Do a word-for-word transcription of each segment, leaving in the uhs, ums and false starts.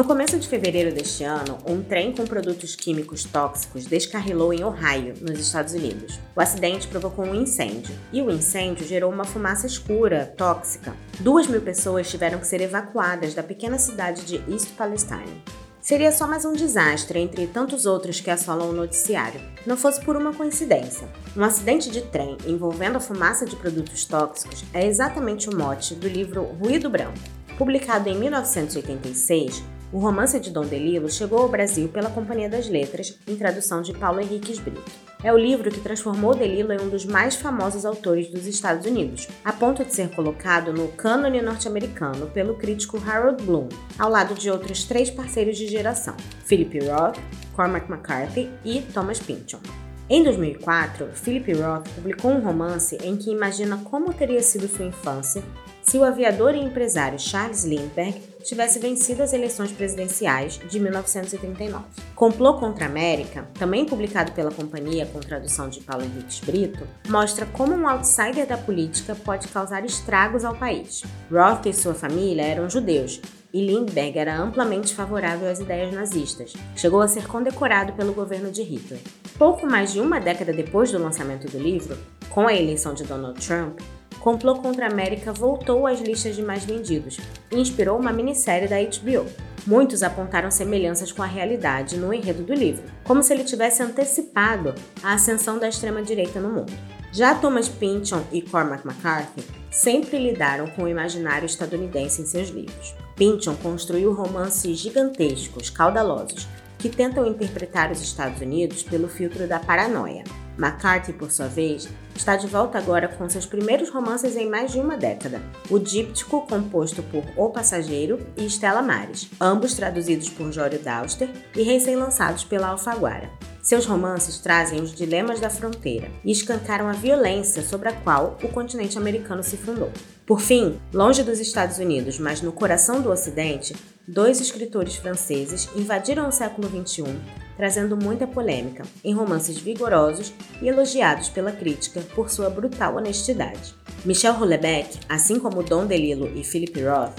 No começo de fevereiro deste ano, um trem com produtos químicos tóxicos descarrilou em Ohio, nos Estados Unidos. O acidente provocou um incêndio, e o incêndio gerou uma fumaça escura, tóxica. Duas mil pessoas tiveram que ser evacuadas da pequena cidade de East Palestine. Seria só mais um desastre entre tantos outros que assolam o noticiário, não fosse por uma coincidência. Um acidente de trem envolvendo a fumaça de produtos tóxicos é exatamente o mote do livro Ruído Branco. Publicado em mil novecentos e oitenta e seis, o romance de Don DeLillo chegou ao Brasil pela Companhia das Letras, em tradução de Paulo Henriques Britto. É o livro que transformou DeLillo em um dos mais famosos autores dos Estados Unidos, a ponto de ser colocado no cânone norte-americano pelo crítico Harold Bloom, ao lado de outros três parceiros de geração, Philip Roth, Cormac McCarthy e Thomas Pynchon. Em dois mil e quatro, Philip Roth publicou um romance em que imagina como teria sido sua infância se o aviador e empresário Charles Lindbergh tivesse vencido as eleições presidenciais de mil novecentos e trinta e nove. Complô contra a América, também publicado pela Companhia com tradução de Paulo Henriques Britto, mostra como um outsider da política pode causar estragos ao país. Roth e sua família eram judeus, e Lindbergh era amplamente favorável às ideias nazistas. Chegou a ser condecorado pelo governo de Hitler. Pouco mais de uma década depois do lançamento do livro, com a eleição de Donald Trump, Complô contra a América voltou às listas de mais vendidos e inspirou uma minissérie da H B O. Muitos apontaram semelhanças com a realidade no enredo do livro, como se ele tivesse antecipado a ascensão da extrema-direita no mundo. Já Thomas Pynchon e Cormac McCarthy sempre lidaram com o imaginário estadunidense em seus livros. Pynchon construiu romances gigantescos, caudalosos, que tentam interpretar os Estados Unidos pelo filtro da paranoia. McCarthy, por sua vez, está de volta agora com seus primeiros romances em mais de uma década, o díptico composto por O Passageiro e Estela Maris, ambos traduzidos por Jório Dauster e recém-lançados pela Alfaguara. Seus romances trazem os dilemas da fronteira e escancaram a violência sobre a qual o continente americano se fundou. Por fim, longe dos Estados Unidos, mas no coração do Ocidente, dois escritores franceses invadiram o século vinte e um, trazendo muita polêmica, em romances vigorosos e elogiados pela crítica por sua brutal honestidade. Michel Houellebecq, assim como Don DeLillo e Philip Roth,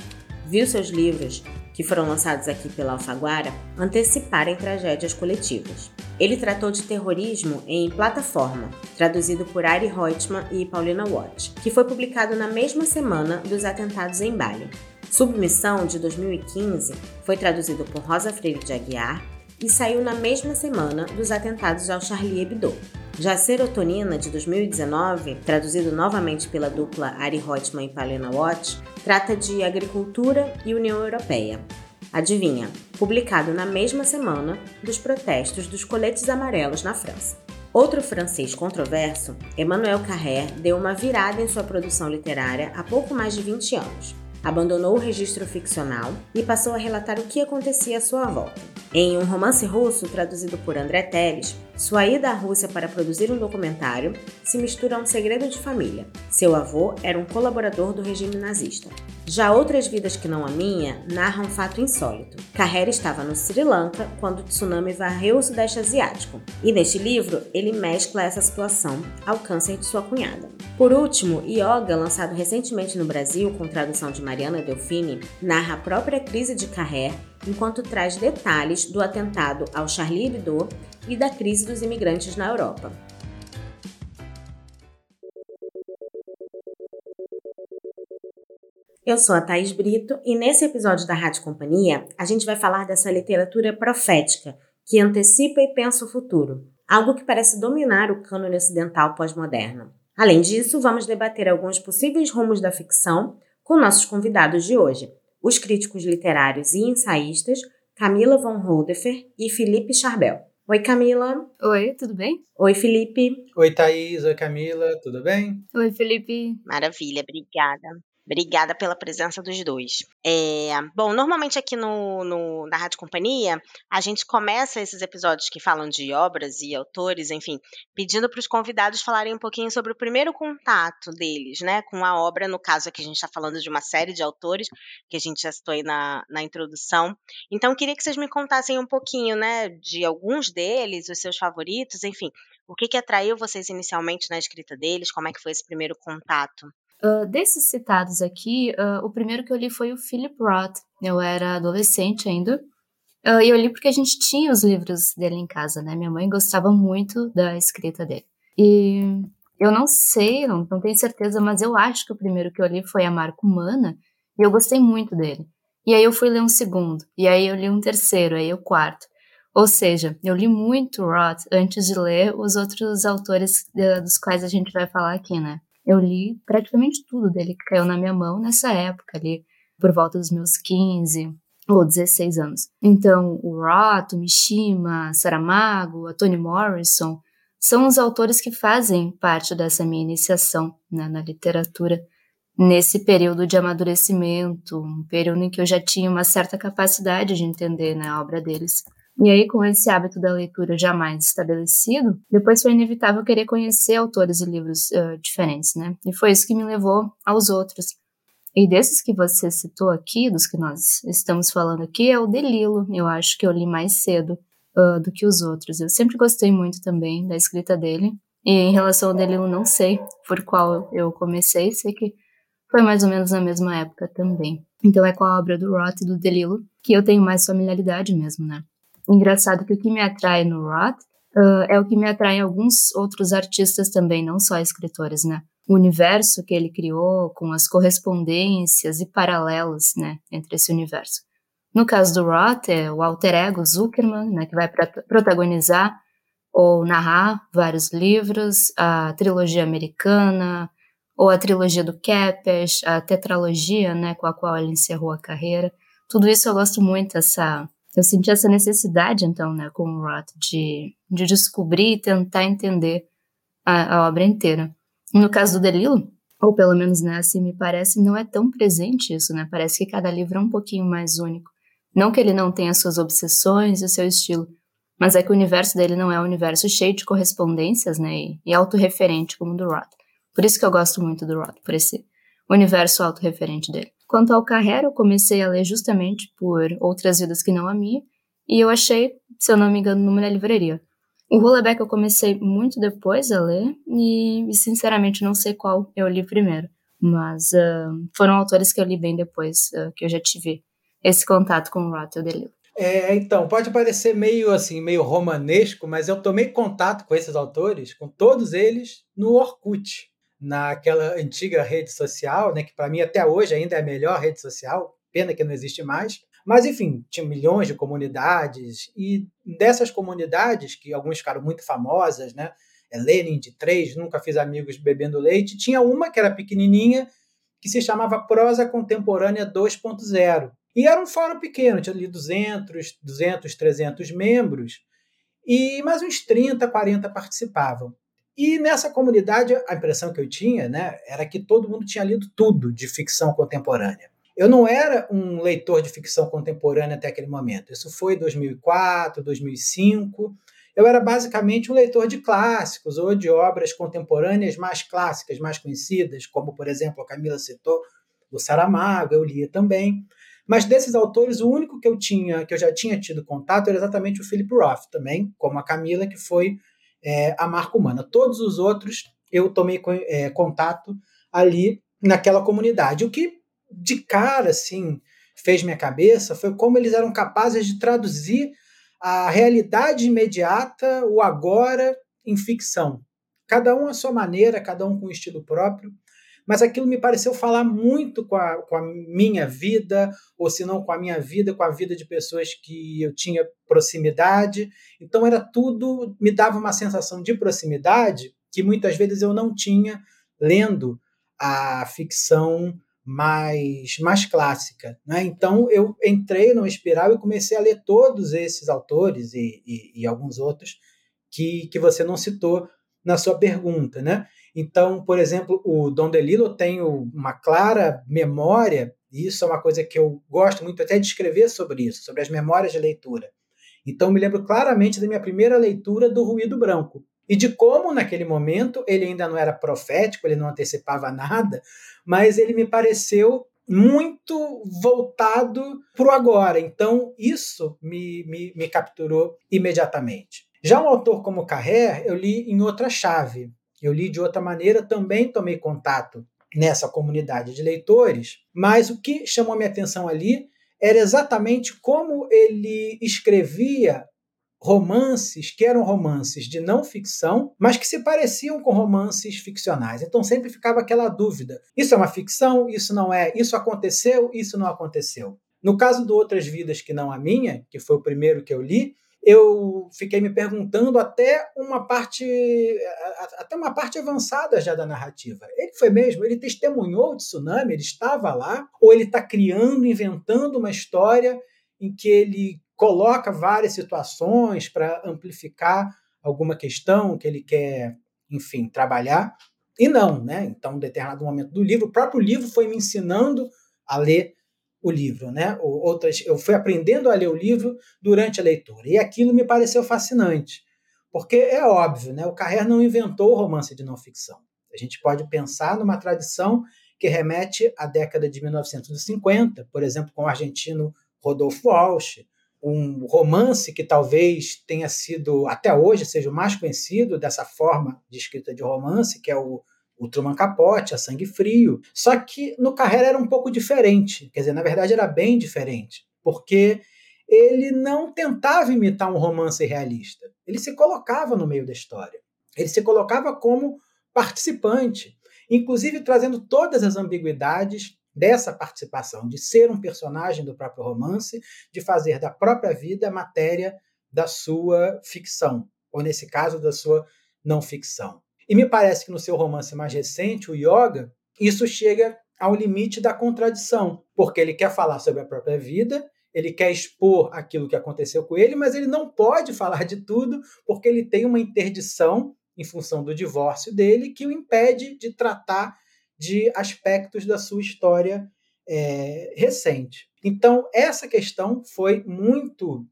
viu seus livros, que foram lançados aqui pela Alfaguara, anteciparem tragédias coletivas. Ele tratou de terrorismo em Plataforma, traduzido por Ari Reutemann e Paulina Wacht, que foi publicado na mesma semana dos atentados em Bali. Submissão, de dois mil e quinze, foi traduzido por Rosa Freire de Aguiar e saiu na mesma semana dos atentados ao Charlie Hebdo. Já Serotonina, de dois mil e dezenove, traduzido novamente pela dupla Ari Reutemann e Paulina Wacht, trata de agricultura e União Europeia. Adivinha, publicado na mesma semana dos protestos dos coletes amarelos na França. Outro francês controverso, Emmanuel Carrère, deu uma virada em sua produção literária há pouco mais de vinte anos. Abandonou o registro ficcional e passou a relatar o que acontecia à sua volta. Em um romance russo traduzido por André Teles, sua ida à Rússia para produzir um documentário se mistura a um segredo de família. Seu avô era um colaborador do regime nazista. Já Outras Vidas que Não a Minha narra um fato insólito. Carrère estava no Sri Lanka quando o tsunami varreu o Sudeste Asiático, e neste livro ele mescla essa situação ao câncer de sua cunhada. Por último, Yoga, lançado recentemente no Brasil com tradução de Mariana Delfini, narra a própria crise de Carrère enquanto traz detalhes do atentado ao Charlie Hebdo e da crise dos imigrantes na Europa. Eu sou a Thaís Brito e nesse episódio da Rádio Companhia a gente vai falar dessa literatura profética que antecipa e pensa o futuro, algo que parece dominar o cânone ocidental pós-moderno. Além disso, vamos debater alguns possíveis rumos da ficção com nossos convidados de hoje, os críticos literários e ensaístas Camila von Holdefer e Felipe Charbel. Oi, Camila. Oi, tudo bem? Oi, Felipe. Oi, Thaís. Oi, Camila. Tudo bem? Oi, Felipe. Maravilha, obrigada. Obrigada pela presença dos dois. É, bom, normalmente aqui no, no, na Rádio Companhia, a gente começa esses episódios que falam de obras e autores, enfim, pedindo para os convidados falarem um pouquinho sobre o primeiro contato deles, né, com a obra. No caso aqui a gente está falando de uma série de autores, que a gente já citou aí na, na introdução. Então, queria que vocês me contassem um pouquinho, né, de alguns deles, os seus favoritos, enfim, o que, que atraiu vocês inicialmente na escrita deles, como é que foi esse primeiro contato? Uh, desses citados aqui, uh, o primeiro que eu li foi o Philip Roth. Eu era adolescente ainda, E eu li porque a gente tinha os livros dele em casa, né? Minha mãe gostava muito da escrita dele. E eu não sei, não, não tenho certeza, mas eu acho que o primeiro que eu li foi A Marca Humana, e eu gostei muito dele. E aí eu fui ler um segundo, e aí eu li um terceiro, aí o quarto. Ou seja, eu li muito Roth antes de ler os outros autores dos quais a gente vai falar aqui, né? Eu li praticamente tudo dele que caiu na minha mão nessa época ali, por volta dos meus quinze ou dezesseis anos. Então, o Roth, o Mishima, Saramago, a Toni Morrison, são os autores que fazem parte dessa minha iniciação, né, na literatura, nesse período de amadurecimento, um período em que eu já tinha uma certa capacidade de entender, né, a obra deles. E aí, com esse hábito da leitura jamais estabelecido, depois foi inevitável querer conhecer autores e livros uh, diferentes, né? E foi isso que me levou aos outros. E desses que você citou aqui, dos que nós estamos falando aqui, é o DeLillo. Eu acho que eu li mais cedo uh, do que os outros. Eu sempre gostei muito também da escrita dele. E em relação ao DeLillo, não sei por qual eu comecei. Sei que foi mais ou menos na mesma época também. Então é com a obra do Roth e do DeLillo que eu tenho mais familiaridade mesmo, né? Engraçado que o que me atrai no Roth uh, é o que me atrai em alguns outros artistas também, não só escritores, né? O universo que ele criou, com as correspondências e paralelos, né, entre esse universo. No caso do Roth, é o alter ego Zuckerman, né, que vai pr- protagonizar ou narrar vários livros, a trilogia americana, ou a trilogia do Kepes, a tetralogia, né, com a qual ele encerrou a carreira. Tudo isso eu gosto muito, essa... Eu senti essa necessidade, então, né, com o Roth, de, de descobrir e tentar entender a, a obra inteira. No caso do DeLillo, ou pelo menos, né, assim me parece, não é tão presente isso, né? Parece que cada livro é um pouquinho mais único. Não que ele não tenha suas obsessões e o seu estilo, mas é que o universo dele não é um universo cheio de correspondências, né, e, e autorreferente como o do Roth. Por isso que eu gosto muito do Roth, por esse universo autorreferente dele. Quanto ao Carrère, eu comecei a ler justamente por outras vidas que não a minha, e eu achei, se eu não me engano, numa livraria. O Houellebecq eu comecei muito depois a ler, e, e sinceramente não sei qual eu li primeiro, mas uh, foram autores que eu li bem depois, uh, que eu já tive esse contato com o Roth e o DeLillo. É, então, pode parecer meio assim, meio romanesco, mas eu tomei contato com esses autores, com todos eles, no Orkut, naquela antiga rede social, né, que para mim até hoje ainda é a melhor rede social, pena que não existe mais, mas enfim, tinha milhões de comunidades, e dessas comunidades, que algumas ficaram muito famosas, né, Lenin de Três, Nunca Fiz Amigos Bebendo Leite, tinha uma que era pequenininha, que se chamava Prosa Contemporânea dois ponto zero, e era um fórum pequeno, tinha ali duzentos, trezentos membros, e mais uns trinta, quarenta participavam. E nessa comunidade, a impressão que eu tinha, né, era que todo mundo tinha lido tudo de ficção contemporânea. Eu não era um leitor de ficção contemporânea até aquele momento. Isso foi dois mil e quatro, dois mil e cinco. Eu era basicamente um leitor de clássicos ou de obras contemporâneas mais clássicas, mais conhecidas, como, por exemplo, a Camila citou, o Saramago, eu lia também. Mas desses autores, o único que eu tinha, que eu já tinha tido contato era exatamente o Philip Roth também, como a Camila, que foi... É, a Marca Humana. Todos os outros eu tomei é, contato ali naquela comunidade. O que de cara assim, fez minha cabeça foi como eles eram capazes de traduzir a realidade imediata, o agora, em ficção. Cada um à sua maneira, cada um com um estilo próprio, mas aquilo me pareceu falar muito com a, com a minha vida, ou se não com a minha vida, com a vida de pessoas que eu tinha proximidade. Então era tudo, me dava uma sensação de proximidade que muitas vezes eu não tinha lendo a ficção mais, mais clássica, né? Então eu entrei numa espiral e comecei a ler todos esses autores e, e, e alguns outros que, que você não citou na sua pergunta, né? Então, por exemplo, o Don DeLillo tem uma clara memória, e isso é uma coisa que eu gosto muito até de escrever sobre isso, sobre as memórias de leitura. Então, me lembro claramente da minha primeira leitura do Ruído Branco, e de como, naquele momento, ele ainda não era profético, ele não antecipava nada, mas ele me pareceu muito voltado para o agora. Então, isso me, me, me capturou imediatamente. Já um autor como Carrère, eu li em outra chave. Eu li de outra maneira, também tomei contato nessa comunidade de leitores, mas o que chamou a minha atenção ali era exatamente como ele escrevia romances que eram romances de não ficção, mas que se pareciam com romances ficcionais. Então sempre ficava aquela dúvida. Isso é uma ficção? Isso não é? Isso aconteceu? Isso não aconteceu? No caso do Outras Vidas que Não a Minha, que foi o primeiro que eu li, eu fiquei me perguntando até uma parte, até uma parte avançada já da narrativa. Ele foi mesmo? Ele testemunhou o tsunami? Ele estava lá? Ou ele está criando, inventando uma história em que ele coloca várias situações para amplificar alguma questão que ele quer, enfim, trabalhar. E não, né? Então, em determinado momento do livro, o próprio livro foi me ensinando a ler o livro, né? Outras, eu fui aprendendo a ler o livro durante a leitura. E aquilo me pareceu fascinante, porque é óbvio, né? O Carrère não inventou o romance de não-ficção. A gente pode pensar numa tradição que remete à década de mil novecentos e cinquenta, por exemplo, com o argentino Rodolfo Walsh, um romance que talvez tenha sido, até hoje, seja o mais conhecido dessa forma de escrita de romance, que é o, o Truman Capote, A Sangue Frio. Só que no Carrère era um pouco diferente, quer dizer, na verdade era bem diferente, porque ele não tentava imitar um romance realista, ele se colocava no meio da história, ele se colocava como participante, inclusive trazendo todas as ambiguidades dessa participação, de ser um personagem do próprio romance, de fazer da própria vida matéria da sua ficção, ou nesse caso, da sua não-ficção. E me parece que no seu romance mais recente, o Yoga, isso chega ao limite da contradição, porque ele quer falar sobre a própria vida, ele quer expor aquilo que aconteceu com ele, mas ele não pode falar de tudo, porque ele tem uma interdição, em função do divórcio dele, que o impede de tratar de aspectos da sua história é, recente. Então, essa questão foi muito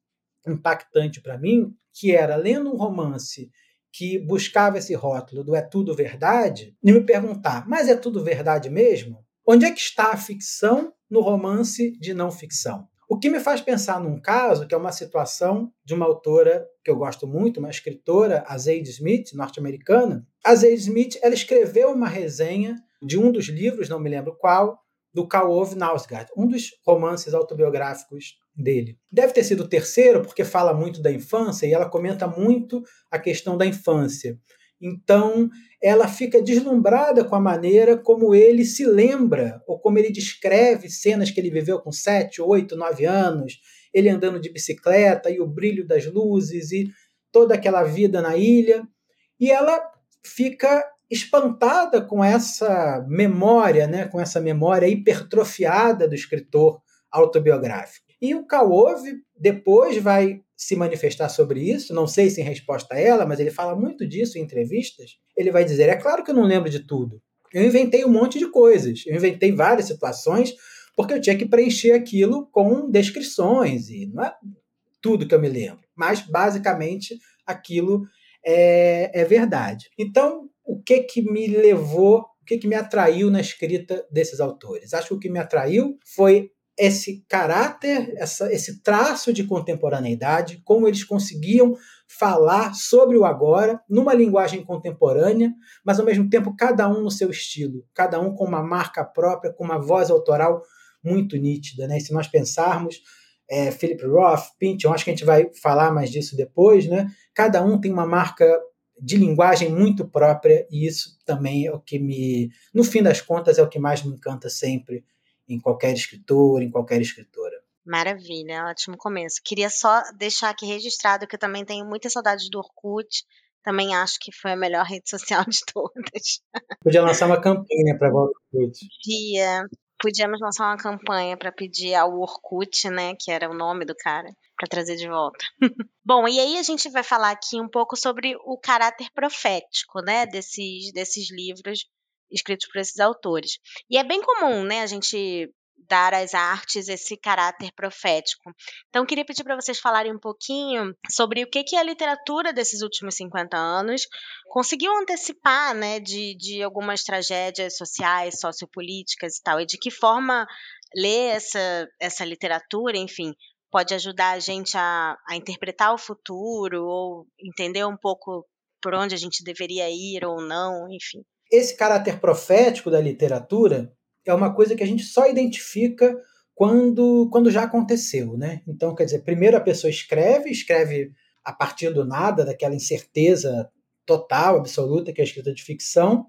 impactante para mim, que era, lendo um romance que buscava esse rótulo do é tudo verdade, e me perguntar, mas é tudo verdade mesmo? Onde é que está a ficção no romance de não ficção? O que me faz pensar num caso, que é uma situação de uma autora que eu gosto muito, uma escritora, a Zadie Smith, norte-americana. A Zadie Smith, ela escreveu uma resenha de um dos livros, não me lembro qual, do Karl Ove Knausgård, um dos romances autobiográficos dele. Deve ter sido o terceiro, porque fala muito da infância e ela comenta muito a questão da infância. Então, ela fica deslumbrada com a maneira como ele se lembra, ou como ele descreve cenas que ele viveu com sete, oito, nove anos, ele andando de bicicleta e o brilho das luzes e toda aquela vida na ilha. E ela fica espantada com essa memória, né, com essa memória hipertrofiada do escritor autobiográfico. E o Karl Ove depois vai se manifestar sobre isso, não sei se em resposta a ela, mas ele fala muito disso em entrevistas. Ele vai dizer, é claro que eu não lembro de tudo. Eu inventei um monte de coisas, eu inventei várias situações, porque eu tinha que preencher aquilo com descrições, e não é tudo que eu me lembro, mas basicamente aquilo é, é verdade. Então, o que que me levou, o que que me atraiu na escrita desses autores? Acho que o que me atraiu foi esse caráter, essa, esse traço de contemporaneidade, como eles conseguiam falar sobre o agora, numa linguagem contemporânea, mas ao mesmo tempo cada um no seu estilo, cada um com uma marca própria, com uma voz autoral muito nítida, né? E se nós pensarmos, é, Philip Roth, Pynchon, acho que a gente vai falar mais disso depois, né? Cada um tem uma marca de linguagem muito própria, e isso também é o que me, no fim das contas, é o que mais me encanta sempre em qualquer escritor, em qualquer escritora. Maravilha, ótimo começo. Queria só deixar aqui registrado que eu também tenho muita saudade do Orkut, também acho que foi a melhor rede social de todas. Podia lançar uma campanha para voltar ao Orkut. Podia, podíamos lançar uma campanha para pedir ao Orkut, né, que era o nome do cara, para trazer de volta. Bom, e aí a gente vai falar aqui um pouco sobre o caráter profético, né, desses, desses livros escritos por esses autores. E é bem comum, né, a gente dar às artes esse caráter profético. Então, queria pedir para vocês falarem um pouquinho sobre o que, que a literatura desses últimos cinquenta anos conseguiu antecipar, né, de, de algumas tragédias sociais, sociopolíticas e tal, e de que forma ler essa, essa literatura, enfim, pode ajudar a gente a, a interpretar o futuro ou entender um pouco por onde a gente deveria ir ou não, enfim. Esse caráter profético da literatura é uma coisa que a gente só identifica quando, quando já aconteceu, né? Então, quer dizer, primeiro a pessoa escreve, escreve a partir do nada, daquela incerteza total, absoluta, que é a escrita de ficção,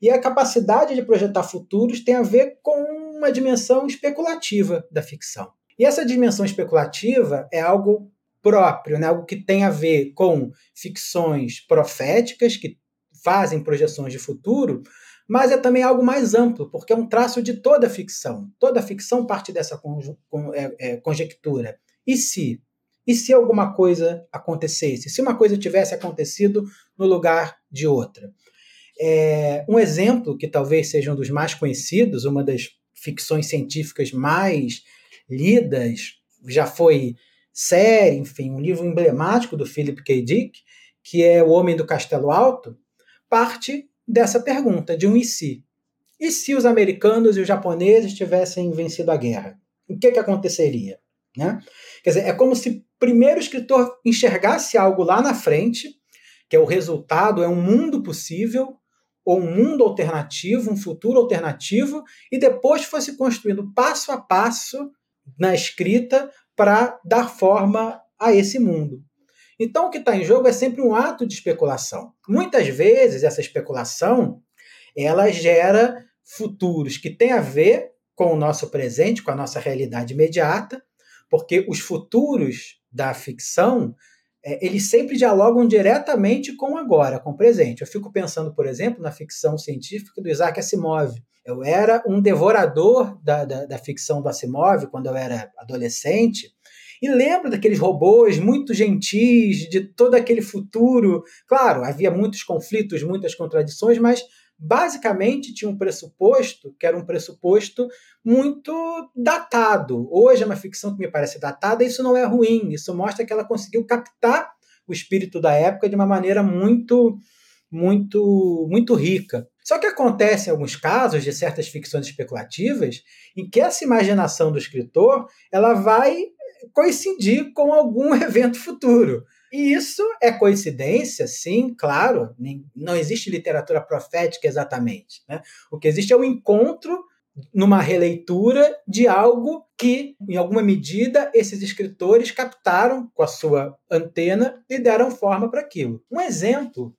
e a capacidade de projetar futuros tem a ver com uma dimensão especulativa da ficção. E essa dimensão especulativa é algo próprio, né? Algo que tem a ver com ficções proféticas, que fazem projeções de futuro, mas é também algo mais amplo, porque é um traço de toda a ficção. Toda a ficção parte dessa conju- con- é, é, conjectura. E se? E se alguma coisa acontecesse? Se uma coisa tivesse acontecido no lugar de outra? É, um exemplo, que talvez seja um dos mais conhecidos, uma das ficções científicas mais lidas, já foi série, enfim, um livro emblemático do Philip K. Dick, que é O Homem do Castelo Alto, parte dessa pergunta, de um e se. E se os americanos e os japoneses tivessem vencido a guerra? O que, que aconteceria? Né? Quer dizer, é como se primeiro o escritor enxergasse algo lá na frente, que é o resultado, é um mundo possível, ou um mundo alternativo, um futuro alternativo, e depois fosse construindo passo a passo na escrita para dar forma a esse mundo. Então, o que está em jogo é sempre um ato de especulação. Muitas vezes, essa especulação ela gera futuros que têm a ver com o nosso presente, com a nossa realidade imediata, porque os futuros da ficção eles sempre dialogam diretamente com o agora, com o presente. Eu fico pensando, por exemplo, na ficção científica do Isaac Asimov. Eu era um devorador da, da, da ficção do Asimov quando eu era adolescente, e lembro daqueles robôs muito gentis, de todo aquele futuro. Claro, havia muitos conflitos, muitas contradições, mas basicamente tinha um pressuposto, que era um pressuposto muito datado. Hoje é uma ficção que me parece datada, e isso não é ruim, isso mostra que ela conseguiu captar o espírito da época de uma maneira muito, muito, muito rica. Só que acontece em alguns casos de certas ficções especulativas em que essa imaginação do escritor ela vai coincidir com algum evento futuro. E isso é coincidência, sim, claro, nem, não existe literatura profética exatamente, né? O que existe é o encontro numa releitura de algo que, em alguma medida, esses escritores captaram com a sua antena e deram forma para aquilo. Um exemplo,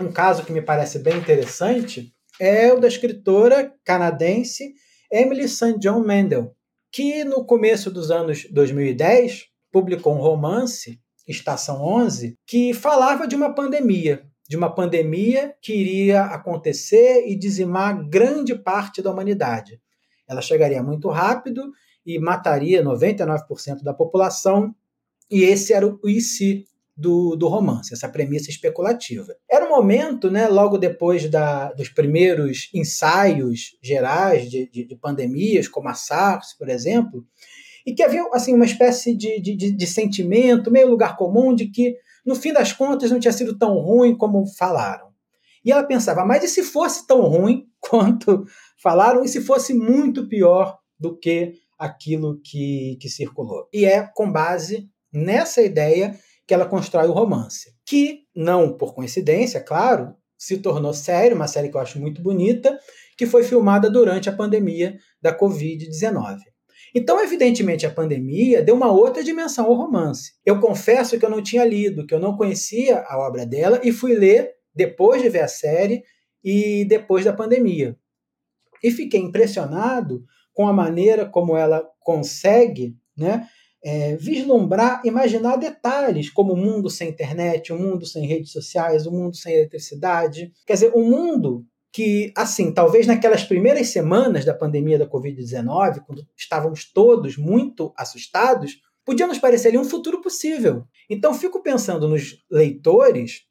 um caso que me parece bem interessante, é o da escritora canadense Emily Saint John Mandel, que no começo dos anos dois mil e dez publicou um romance, Estação onze, que falava de uma pandemia, de uma pandemia que iria acontecer e dizimar grande parte da humanidade. Ela chegaria muito rápido e mataria noventa e nove por cento da população, e esse era o e se do, do romance, essa premissa especulativa. Era um momento, né, logo depois da, dos primeiros ensaios gerais de, de, de pandemias, como a SARS, por exemplo, e que havia assim, uma espécie de, de, de sentimento, meio lugar comum, de que, no fim das contas, não tinha sido tão ruim como falaram. E ela pensava, mas e se fosse tão ruim quanto falaram, e se fosse muito pior do que aquilo que, que circulou? E é com base nessa ideia que ela constrói o romance, que, não por coincidência, claro, se tornou série, uma série que eu acho muito bonita, que foi filmada durante a pandemia da covid dezenove. Então, evidentemente, a pandemia deu uma outra dimensão ao romance. Eu confesso que eu não tinha lido, que eu não conhecia a obra dela, e fui ler depois de ver a série e depois da pandemia. E fiquei impressionado com a maneira como ela consegue, né, É, vislumbrar, imaginar detalhes, como o mundo sem internet, o mundo sem redes sociais, o mundo sem eletricidade. Quer dizer, um mundo que, assim, talvez naquelas primeiras semanas da pandemia da covid dezenove, quando estávamos todos muito assustados, podia nos parecer ali um futuro possível. Então, fico pensando nos leitores,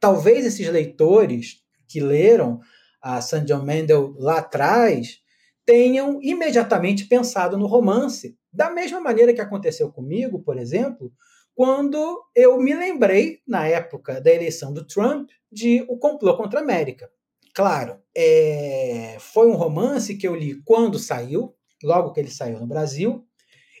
talvez esses leitores que leram a Saint John Mandel lá atrás tenham imediatamente pensado no romance, da mesma maneira que aconteceu comigo, por exemplo, quando eu me lembrei, na época da eleição do Trump, de O Complô contra a América. Claro, é... foi um romance que eu li quando saiu, logo que ele saiu no Brasil,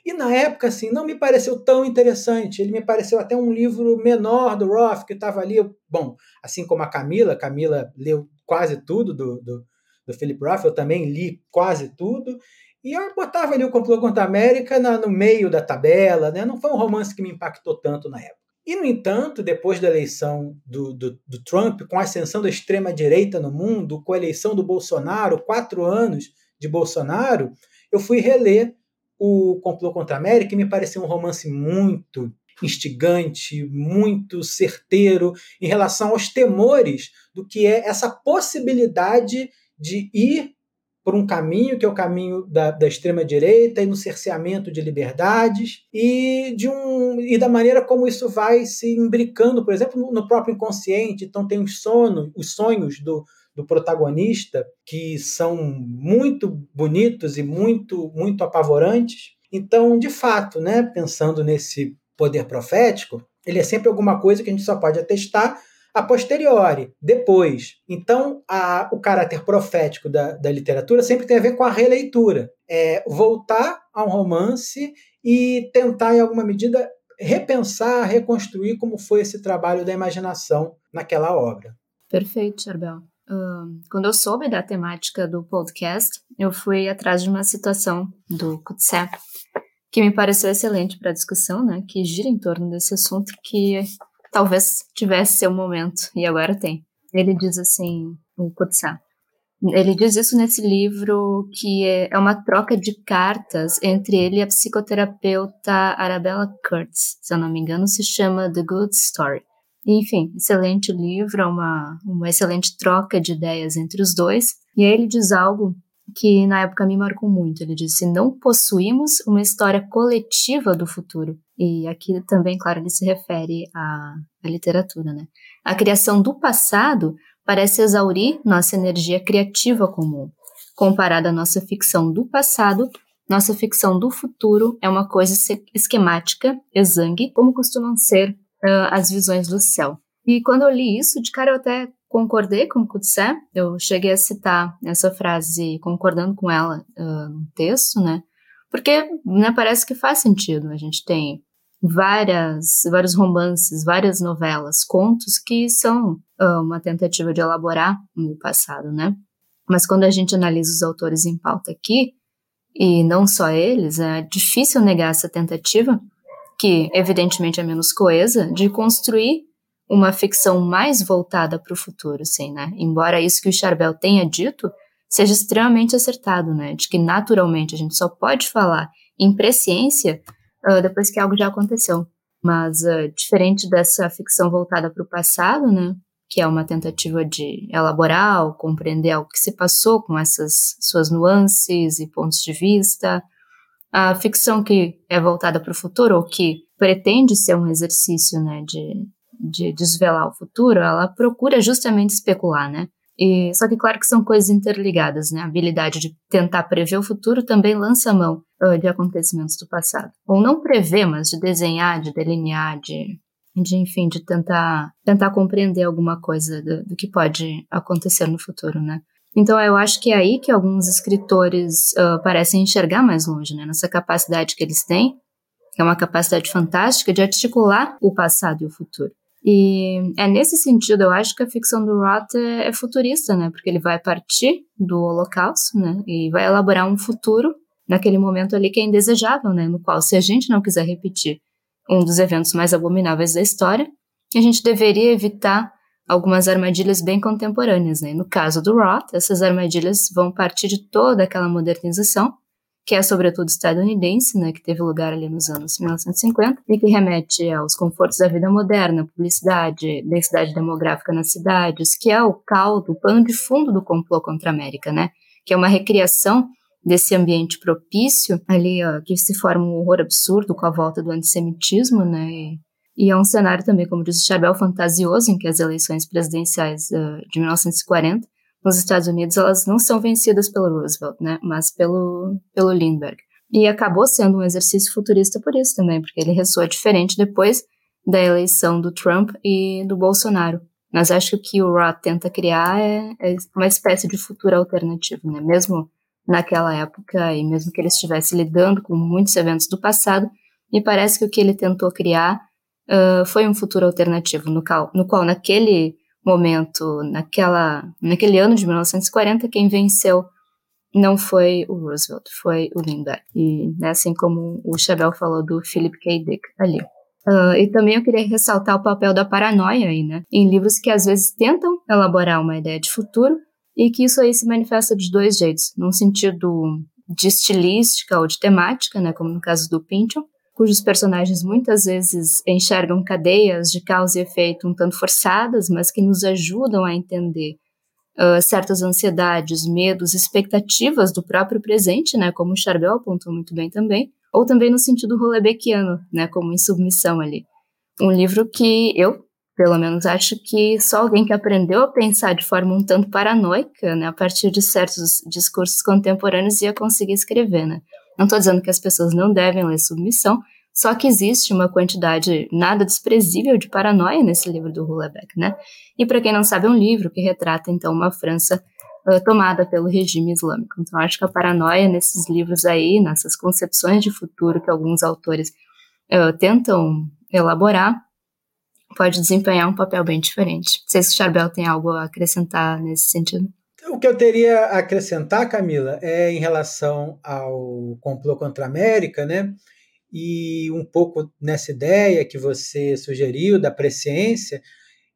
e na época assim, não me pareceu tão interessante, ele me pareceu até um livro menor do Roth, que estava ali, bom, assim como a Camila, Camila leu quase tudo do, do, do Philip Roth, eu também li quase tudo, E eu botava ali o Complô contra a América na, no meio da tabela, né? Não foi um romance que me impactou tanto na época. E, no entanto, depois da eleição do, do, do Trump, com a ascensão da extrema-direita no mundo, com a eleição do Bolsonaro, quatro anos de Bolsonaro, eu fui reler o Complô contra a América e me pareceu um romance muito instigante, muito certeiro em relação aos temores do que é essa possibilidade de ir por um caminho que é o caminho da, da extrema-direita e no cerceamento de liberdades e, de um, e da maneira como isso vai se imbricando, por exemplo, no, no próprio inconsciente. Então tem os, sono, os sonhos do, do protagonista que são muito bonitos e muito, muito apavorantes. Então, de fato, né, pensando nesse poder profético, ele é sempre alguma coisa que a gente só pode atestar a posteriori, depois. Então, a, o caráter profético da, da literatura sempre tem a ver com a releitura. É voltar a um romance e tentar, em alguma medida, repensar, reconstruir como foi esse trabalho da imaginação naquela obra. Perfeito, Charbel. Uh, quando eu soube da temática do podcast, eu fui atrás de uma citação do Coetzee, que me pareceu excelente para a discussão, né, que gira em torno desse assunto que talvez tivesse seu momento, e agora tem. Ele diz assim, o Coetzee, ele diz isso nesse livro, que é uma troca de cartas entre ele e a psicoterapeuta Arabella Kurtz, se eu não me engano se chama The Good Story. Enfim, excelente livro, uma, uma excelente troca de ideias entre os dois, e aí ele diz algo que na época me marcou muito. Ele disse, não possuímos uma história coletiva do futuro. E aqui também, claro, ele se refere à, à literatura, né? A criação do passado parece exaurir nossa energia criativa comum. Comparada à nossa ficção do passado, nossa ficção do futuro é uma coisa esquemática, exangue, como costumam ser uh, as visões do céu. E quando eu li isso, de cara eu até concordei com o Coetzee. Eu cheguei a citar essa frase concordando com ela uh, no texto, né? Porque, né, parece que faz sentido. A gente tem várias, vários romances, várias novelas, contos que são uh, uma tentativa de elaborar o passado, né? Mas quando a gente analisa os autores em pauta aqui, e não só eles, é difícil negar essa tentativa, que evidentemente é menos coesa, de construir uma ficção mais voltada para o futuro, sim, né? Embora isso que o Charbel tenha dito seja extremamente acertado, né? De que naturalmente a gente só pode falar em presciência uh, depois que algo já aconteceu. Mas uh, diferente dessa ficção voltada para o passado, né? Que é uma tentativa de elaborar ou compreender algo que se passou com essas suas nuances e pontos de vista, a ficção que é voltada para o futuro ou que pretende ser um exercício, né? De de desvelar o futuro, ela procura justamente especular, né? E, só que claro que são coisas interligadas, né? A habilidade de tentar prever o futuro também lança a mão uh, de acontecimentos do passado. Ou não prever, mas de desenhar, de delinear, de, de enfim, de tentar, tentar compreender alguma coisa do, do que pode acontecer no futuro, né? Então eu acho que é aí que alguns escritores uh, parecem enxergar mais longe, né? Nessa capacidade que eles têm, que é uma capacidade fantástica de articular o passado e o futuro. E é nesse sentido, eu acho que a ficção do Roth é, é futurista, né? Porque ele vai partir do Holocausto, né? E vai elaborar um futuro naquele momento ali que é indesejável, né? No qual, se a gente não quiser repetir um dos eventos mais abomináveis da história, a gente deveria evitar algumas armadilhas bem contemporâneas, né? E no caso do Roth, essas armadilhas vão partir de toda aquela modernização, que é sobretudo estadunidense, né, que teve lugar ali nos anos mil novecentos e cinquenta, e que remete aos confortos da vida moderna, publicidade, densidade demográfica nas cidades, que é o caldo, o pano de fundo do complô contra a América, né, que é uma recriação desse ambiente propício, ali, ó, que se forma um horror absurdo com a volta do antissemitismo, né, e, e é um cenário também, como diz o Charbel, fantasioso, em que as eleições presidenciais uh, de mil novecentos e quarenta nos Estados Unidos, elas não são vencidas pelo Roosevelt, né, mas pelo, pelo Lindbergh. E acabou sendo um exercício futurista por isso também, porque ele ressoa diferente depois da eleição do Trump e do Bolsonaro. Mas acho que o que o Roth tenta criar é, é uma espécie de futuro alternativo, né, mesmo naquela época e mesmo que ele estivesse lidando com muitos eventos do passado, me parece que o que ele tentou criar uh, foi um futuro alternativo, no qual, no qual naquele momento, naquela, naquele ano de mil novecentos e quarenta, quem venceu não foi o Roosevelt, foi o Lindbergh. E, né, assim como o Charbel falou do Philip K. Dick ali. Uh, e também eu queria ressaltar o papel da paranoia aí, né? Em livros que às vezes tentam elaborar uma ideia de futuro e que isso aí se manifesta de dois jeitos. Num sentido de estilística ou de temática, né? Como no caso do Pynchon, cujos personagens muitas vezes enxergam cadeias de causa e efeito um tanto forçadas, mas que nos ajudam a entender uh, certas ansiedades, medos, expectativas do próprio presente, né? Como o Charbel apontou muito bem também. Ou também no sentido Houellebecquiano, né, como em Submissão ali. Um livro que eu, pelo menos, acho que só alguém que aprendeu a pensar de forma um tanto paranoica, né, a partir de certos discursos contemporâneos ia conseguir escrever, né. Não estou dizendo que as pessoas não devem ler Submissão, só que existe uma quantidade nada desprezível de paranoia nesse livro do Houellebecq, né. E para quem não sabe, é um livro que retrata, então, uma França tomada pelo regime islâmico. Então, acho que a paranoia nesses livros aí, nessas concepções de futuro que alguns autores uh, tentam elaborar, pode desempenhar um papel bem diferente. Não sei se o Charbel tem algo a acrescentar nesse sentido. O que eu teria a acrescentar, Camila, é em relação ao Complô contra a América, né? E um pouco nessa ideia que você sugeriu da presciência,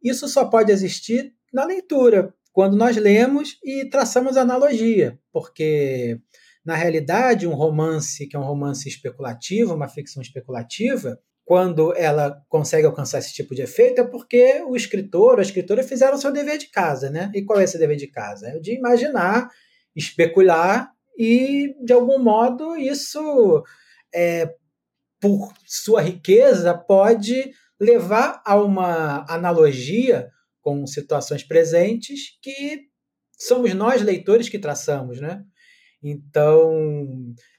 isso só pode existir na leitura, quando nós lemos e traçamos analogia, porque, na realidade, um romance que é um romance especulativo, uma ficção especulativa, quando ela consegue alcançar esse tipo de efeito é porque o escritor ou a escritora fizeram o seu dever de casa, né? E qual é esse dever de casa? É o de imaginar, especular e, de algum modo, isso, é, por sua riqueza, pode levar a uma analogia com situações presentes que somos nós, leitores, que traçamos, né? Então,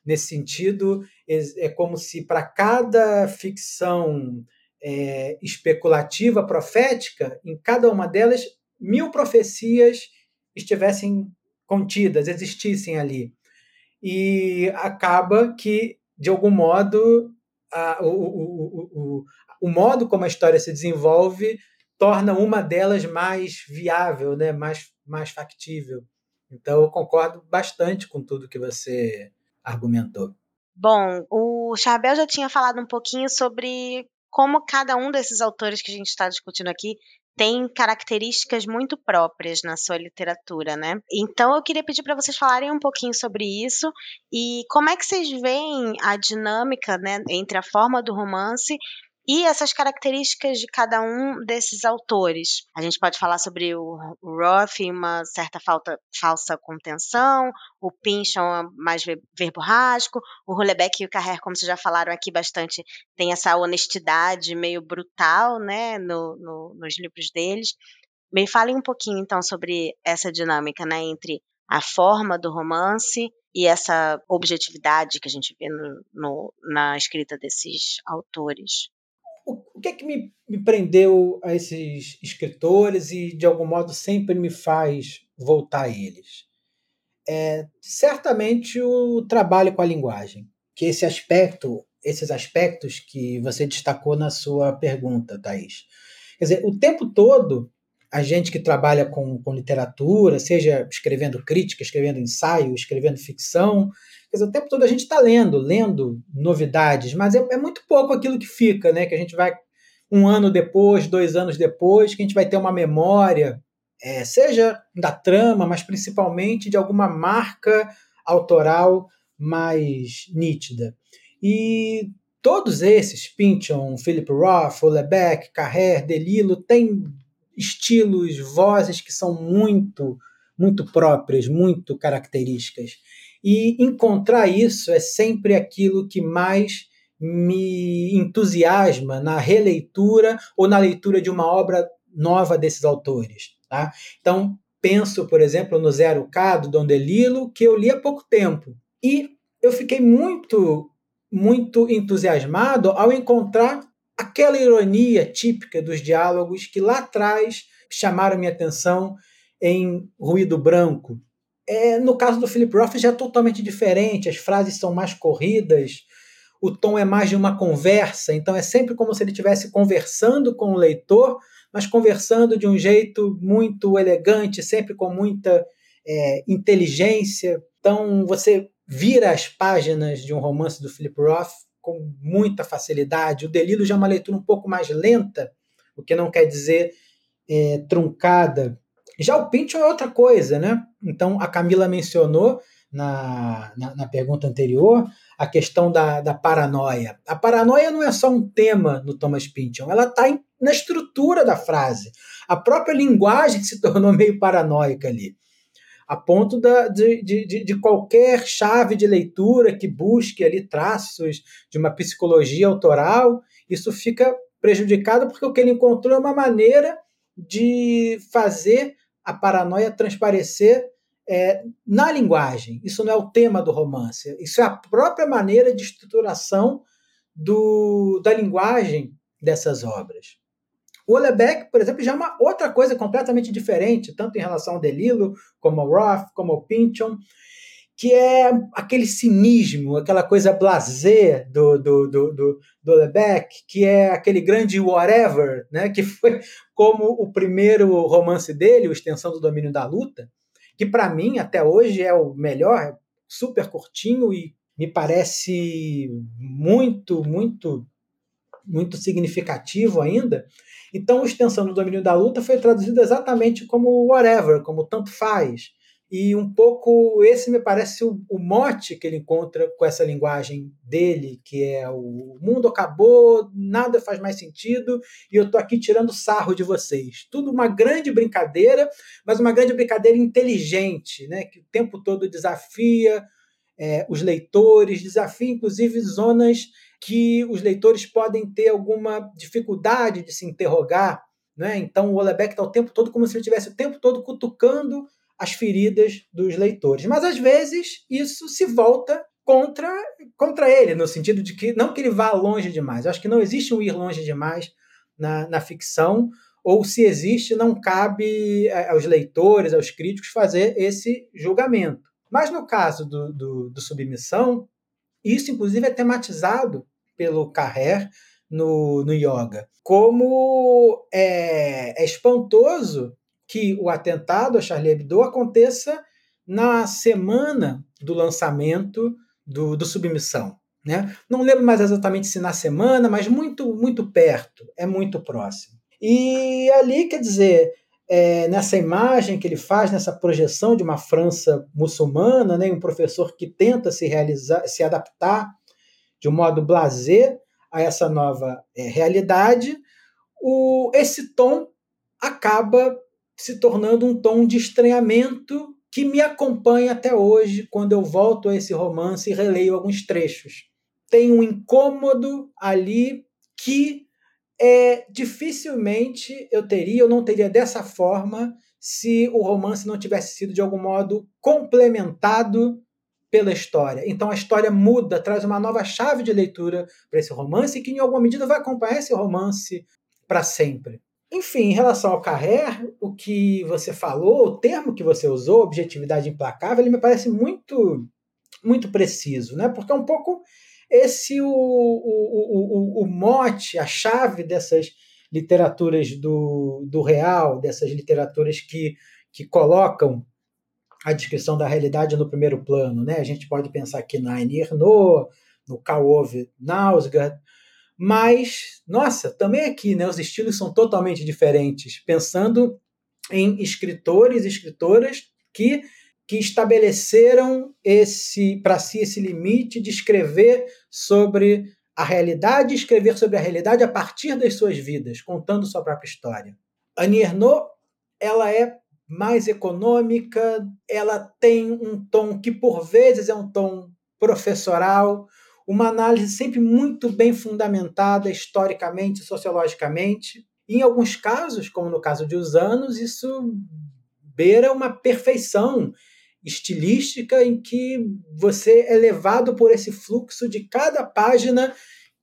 nesse sentido, é como se para cada ficção é, especulativa, profética, em cada uma delas, mil profecias estivessem contidas, existissem ali. E acaba que, de algum modo, a, o, o, o, o modo como a história se desenvolve torna uma delas mais viável, né? mais, mais factível. Então, eu concordo bastante com tudo que você argumentou. Bom, o Charbel já tinha falado um pouquinho sobre como cada um desses autores que a gente está discutindo aqui tem características muito próprias na sua literatura, né? Então, eu queria pedir para vocês falarem um pouquinho sobre isso e como é que vocês veem a dinâmica, né, entre a forma do romance e essas características de cada um desses autores. A gente pode falar sobre o Roth e uma certa falta, falsa contenção, o Pynchon mais verborrágico, o Houellebecq e o Carrère, como vocês já falaram aqui bastante, tem essa honestidade meio brutal, né, no, no, nos livros deles. Me falem um pouquinho, então, sobre essa dinâmica, né, entre a forma do romance e essa objetividade que a gente vê no, no, na escrita desses autores. O que é que me, me prendeu a esses escritores e, de algum modo, sempre me faz voltar a eles? É, certamente, o trabalho com a linguagem, que esse aspecto, esses aspectos que você destacou na sua pergunta, Thaís. Quer dizer, o tempo todo, a gente que trabalha com, com literatura, seja escrevendo crítica, escrevendo ensaio, escrevendo ficção, quer dizer, o tempo todo a gente está lendo, lendo novidades, mas é, é muito pouco aquilo que fica, né? Que a gente vai um ano depois, dois anos depois, que a gente vai ter uma memória, é, seja da trama, mas principalmente de alguma marca autoral mais nítida. E todos esses, Pynchon, Philip Roth, Houellebecq, Carrère, DeLillo, têm estilos, vozes que são muito, muito próprias, muito características. E encontrar isso é sempre aquilo que mais me entusiasma na releitura ou na leitura de uma obra nova desses autores. Tá? Então, penso, por exemplo, no Zero K, do Don DeLillo, que eu li há pouco tempo. E eu fiquei muito, muito entusiasmado ao encontrar aquela ironia típica dos diálogos que lá atrás chamaram minha atenção em Ruído Branco. É, no caso do Philip Roth já é totalmente diferente, as frases são mais corridas, o tom é mais de uma conversa, então é sempre como se ele estivesse conversando com o leitor, mas conversando de um jeito muito elegante, sempre com muita é, inteligência. Então, você vira as páginas de um romance do Philip Roth com muita facilidade. O DeLillo já é uma leitura um pouco mais lenta, o que não quer dizer é, truncada. Já o Pynchon é outra coisa, né? Então, a Camila mencionou na, na, na pergunta anterior a questão da, da paranoia. A paranoia não é só um tema no Thomas Pynchon, ela está na estrutura da frase. A própria linguagem se tornou meio paranoica ali, a ponto da, de, de, de qualquer chave de leitura que busque ali traços de uma psicologia autoral, isso fica prejudicado porque o que ele encontrou é uma maneira de fazer a paranoia transparecer é, na linguagem. Isso não é o tema do romance, isso é a própria maneira de estruturação do, da linguagem dessas obras. O Houellebecq, por exemplo, já é uma outra coisa completamente diferente, tanto em relação ao DeLillo, como ao Roth, como ao Pynchon, que é aquele cinismo, aquela coisa blasé do, do, do, do, do Houellebecq, que é aquele grande whatever, né, que foi como o primeiro romance dele, o Extensão do Domínio da Luta, que para mim, até hoje, é o melhor, super curtinho e me parece muito, muito... muito significativo ainda. Então, a Extensão do Domínio da Luta foi traduzida exatamente como whatever, como tanto faz. E um pouco esse me parece o, o mote que ele encontra com essa linguagem dele, que é o mundo acabou, nada faz mais sentido, e eu estou aqui tirando sarro de vocês. Tudo uma grande brincadeira, mas uma grande brincadeira inteligente, né? Que o tempo todo desafia é, os leitores, desafia inclusive zonas que os leitores podem ter alguma dificuldade de se interrogar, né? Então o Houellebecq está o tempo todo como se ele estivesse o tempo todo cutucando as feridas dos leitores. Mas às vezes isso se volta contra, contra ele, no sentido de que não que ele vá longe demais. Eu acho que não existe um ir longe demais na, na ficção, ou se existe, não cabe aos leitores, aos críticos, fazer esse julgamento. Mas no caso do, do, do Submissão, isso, inclusive, é tematizado pelo Carrère no, no Yoga. Como é, é espantoso que o atentado a Charlie Hebdo aconteça na semana do lançamento do, do Submissão, né? Não lembro mais exatamente se na semana, mas muito, muito perto, é muito próximo. E ali, quer dizer, é, nessa imagem que ele faz, nessa projeção de uma França muçulmana, né, um professor que tenta se realizar, se adaptar de um modo blasé a essa nova é, realidade, o, esse tom acaba se tornando um tom de estranhamento que me acompanha até hoje, quando eu volto a esse romance e releio alguns trechos. Tem um incômodo ali que É, dificilmente eu teria ou não teria dessa forma se o romance não tivesse sido, de algum modo, complementado pela história. Então, a história muda, traz uma nova chave de leitura para esse romance que, em alguma medida, vai acompanhar esse romance para sempre. Enfim, em relação ao Carrère, o que você falou, o termo que você usou, objetividade implacável, ele me parece muito, muito preciso, né? Porque é um pouco esse o, o, o, o mote, a chave dessas literaturas do, do real, dessas literaturas que, que colocam a descrição da realidade no primeiro plano, né? A gente pode pensar aqui na Annie Ernaux, no Karl Ove Knausgård, mas, nossa, também aqui, né, os estilos são totalmente diferentes, pensando em escritores e escritoras que... que estabeleceram para si esse limite de escrever sobre a realidade, escrever sobre a realidade a partir das suas vidas, contando sua própria história. Annie Ernaux, ela é mais econômica, ela tem um tom que, por vezes, é um tom professoral, uma análise sempre muito bem fundamentada historicamente, sociologicamente. E, em alguns casos, como no caso de Os Anos, isso beira uma perfeição estilística em que você é levado por esse fluxo de cada página,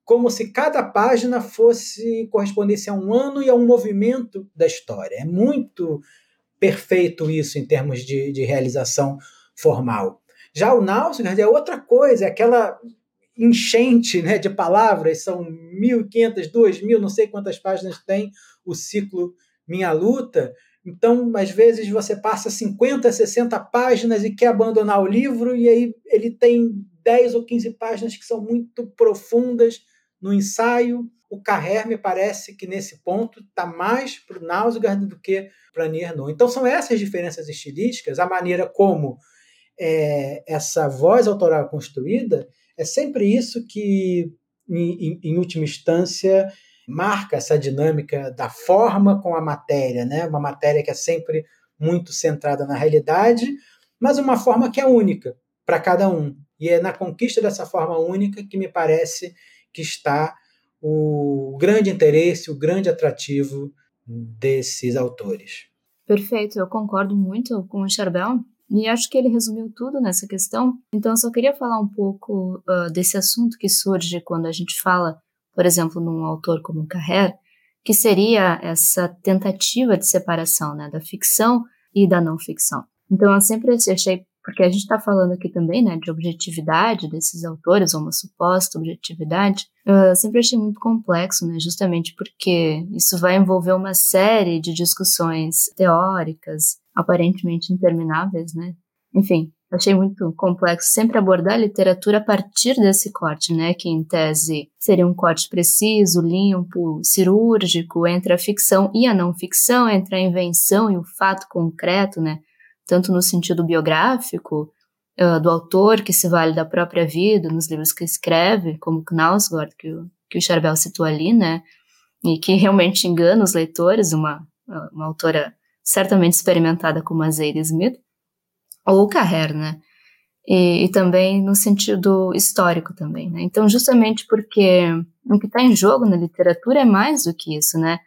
como se cada página fosse correspondesse a um ano e a um movimento da história. É muito perfeito isso em termos de, de realização formal. Já o Knausgård é outra coisa, é aquela enchente, né, de palavras, são mil e quinhentas, duas mil, não sei quantas páginas tem o ciclo Minha Luta, Então, às vezes, você passa cinquenta, sessenta páginas e quer abandonar o livro, e aí ele tem dez ou quinze páginas que são muito profundas no ensaio. O Carrère, me parece que, nesse ponto, está mais para o Knausgård do que para a Annie Ernaux. Então, são essas diferenças estilísticas, a maneira como é, essa voz autoral é construída, é sempre isso que, em, em última instância, marca essa dinâmica da forma com a matéria, né? Uma matéria que é sempre muito centrada na realidade, mas uma forma que é única para cada um. E é na conquista dessa forma única que me parece que está o grande interesse, o grande atrativo desses autores. Perfeito, eu concordo muito com o Charbel, e acho que ele resumiu tudo nessa questão. Então, eu só queria falar um pouco uh, desse assunto que surge quando a gente fala, por exemplo, num autor como Carrère, que seria essa tentativa de separação, né, da ficção e da não-ficção. Então, eu sempre achei, porque a gente está falando aqui também, né, de objetividade desses autores, ou uma suposta objetividade, eu sempre achei muito complexo, né, justamente porque isso vai envolver uma série de discussões teóricas, aparentemente intermináveis, né? Enfim, achei muito complexo sempre abordar a literatura a partir desse corte, né, que em tese seria um corte preciso, limpo, cirúrgico, entre a ficção e a não-ficção, entre a invenção e o fato concreto, né, tanto no sentido biográfico, uh, do autor que se vale da própria vida, nos livros que escreve, como Knausgård, que o, que o Charbel citou ali, né, e que realmente engana os leitores, uma, uma autora certamente experimentada como a Zadie Smith, ou Carrère, né, e, e também no sentido histórico também, né, então justamente porque o que está em jogo na literatura é mais do que isso, né,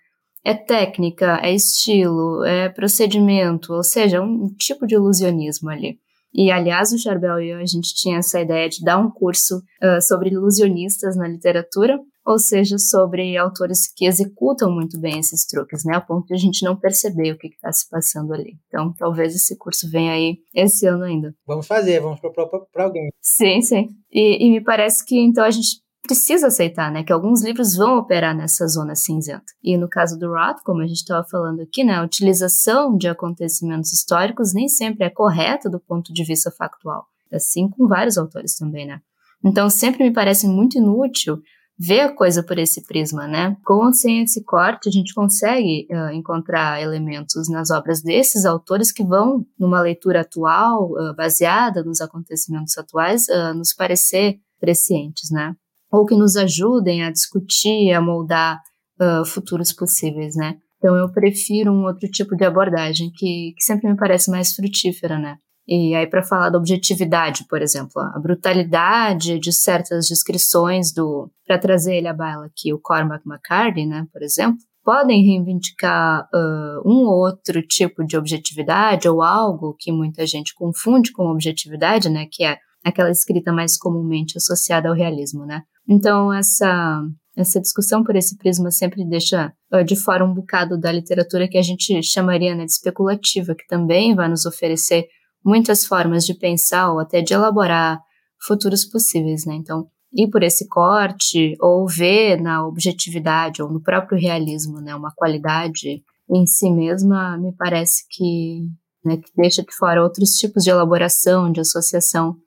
é técnica, é estilo, é procedimento, ou seja, um tipo de ilusionismo ali. E, aliás, o Charbel e eu, a gente tinha essa ideia de dar um curso uh, sobre ilusionistas na literatura, ou seja, sobre autores que executam muito bem esses truques, né, a ponto de a gente não perceber o que está se passando ali. Então, talvez esse curso venha aí esse ano ainda. Vamos fazer, vamos para alguém. Sim, sim. E, e me parece que, então, a gente precisa aceitar, né, que alguns livros vão operar nessa zona cinzenta. E no caso do Roth, como a gente estava falando aqui, né, a utilização de acontecimentos históricos nem sempre é correta do ponto de vista factual. Assim com vários autores também, né. Então sempre me parece muito inútil ver a coisa por esse prisma, né. Com ou sem esse corte, a gente consegue uh, encontrar elementos nas obras desses autores que vão, numa leitura atual, uh, baseada nos acontecimentos atuais, uh, nos parecer prescientes, né, ou que nos ajudem a discutir, a moldar uh, futuros possíveis, né? Então eu prefiro um outro tipo de abordagem, que, que sempre me parece mais frutífera, né? E aí, para falar da objetividade, por exemplo, a brutalidade de certas descrições do... Para trazer ele à baila aqui, o Cormac McCarthy, né, por exemplo, podem reivindicar uh, um outro tipo de objetividade, ou algo que muita gente confunde com objetividade, né, que é aquela escrita mais comumente associada ao realismo, né? Então, essa, essa discussão por esse prisma sempre deixa de fora um bocado da literatura que a gente chamaria, né, de especulativa, que também vai nos oferecer muitas formas de pensar ou até de elaborar futuros possíveis, né? Então, ir por esse corte ou ver na objetividade ou no próprio realismo, né, uma qualidade em si mesma, me parece que, né, que deixa de fora outros tipos de elaboração, de associação,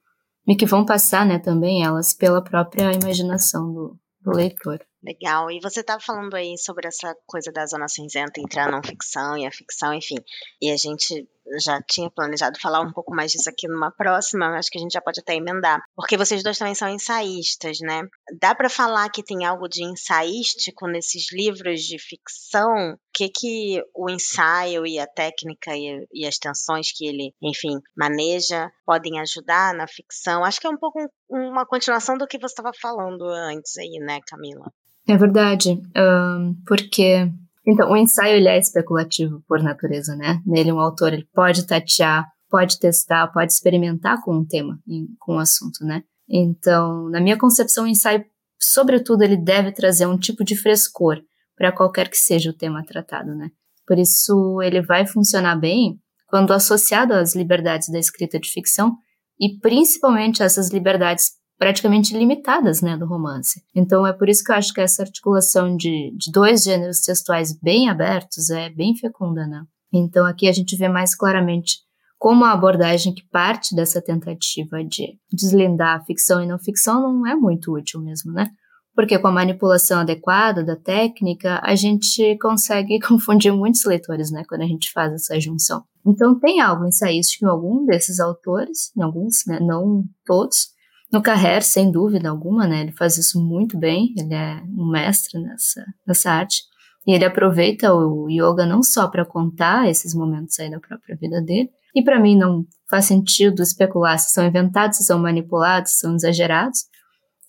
e que vão passar, né, também elas pela própria imaginação do, do leitor. Legal, e você estava falando aí sobre essa coisa da zona cinzenta entre a não-ficção e a ficção, enfim, e a gente já tinha planejado falar um pouco mais disso aqui numa próxima, acho que a gente já pode até emendar, porque vocês dois também são ensaístas, né? Dá para falar que tem algo de ensaístico nesses livros de ficção? O que que o ensaio e a técnica e, e as tensões que ele, enfim, maneja podem ajudar na ficção? Acho que é um pouco um, uma continuação do que você estava falando antes aí, né, Camila? É verdade, um, porque... Então, o ensaio, ele é especulativo por natureza, né? Nele, um autor, ele pode tatear, pode testar, pode experimentar com um tema, com um assunto, né? Então, na minha concepção, o ensaio, sobretudo, ele deve trazer um tipo de frescor para qualquer que seja o tema tratado, né? Por isso, ele vai funcionar bem quando associado às liberdades da escrita de ficção e, principalmente, a essas liberdades praticamente limitadas, né, do romance. Então é por isso que eu acho que essa articulação de, de dois gêneros textuais bem abertos é bem fecunda, né? Então aqui a gente vê mais claramente como a abordagem que parte dessa tentativa de deslindar a ficção e não ficção não é muito útil mesmo, né? Porque com a manipulação adequada da técnica, a gente consegue confundir muitos leitores, né, quando a gente faz essa junção. Então tem algo ensaístico em algum desses autores, em alguns, né, não todos. No Carrère, sem dúvida alguma, né, ele faz isso muito bem, ele é um mestre nessa, nessa arte. E ele aproveita o yoga não só para contar esses momentos aí da própria vida dele, e para mim não faz sentido especular se são inventados, se são manipulados, se são exagerados,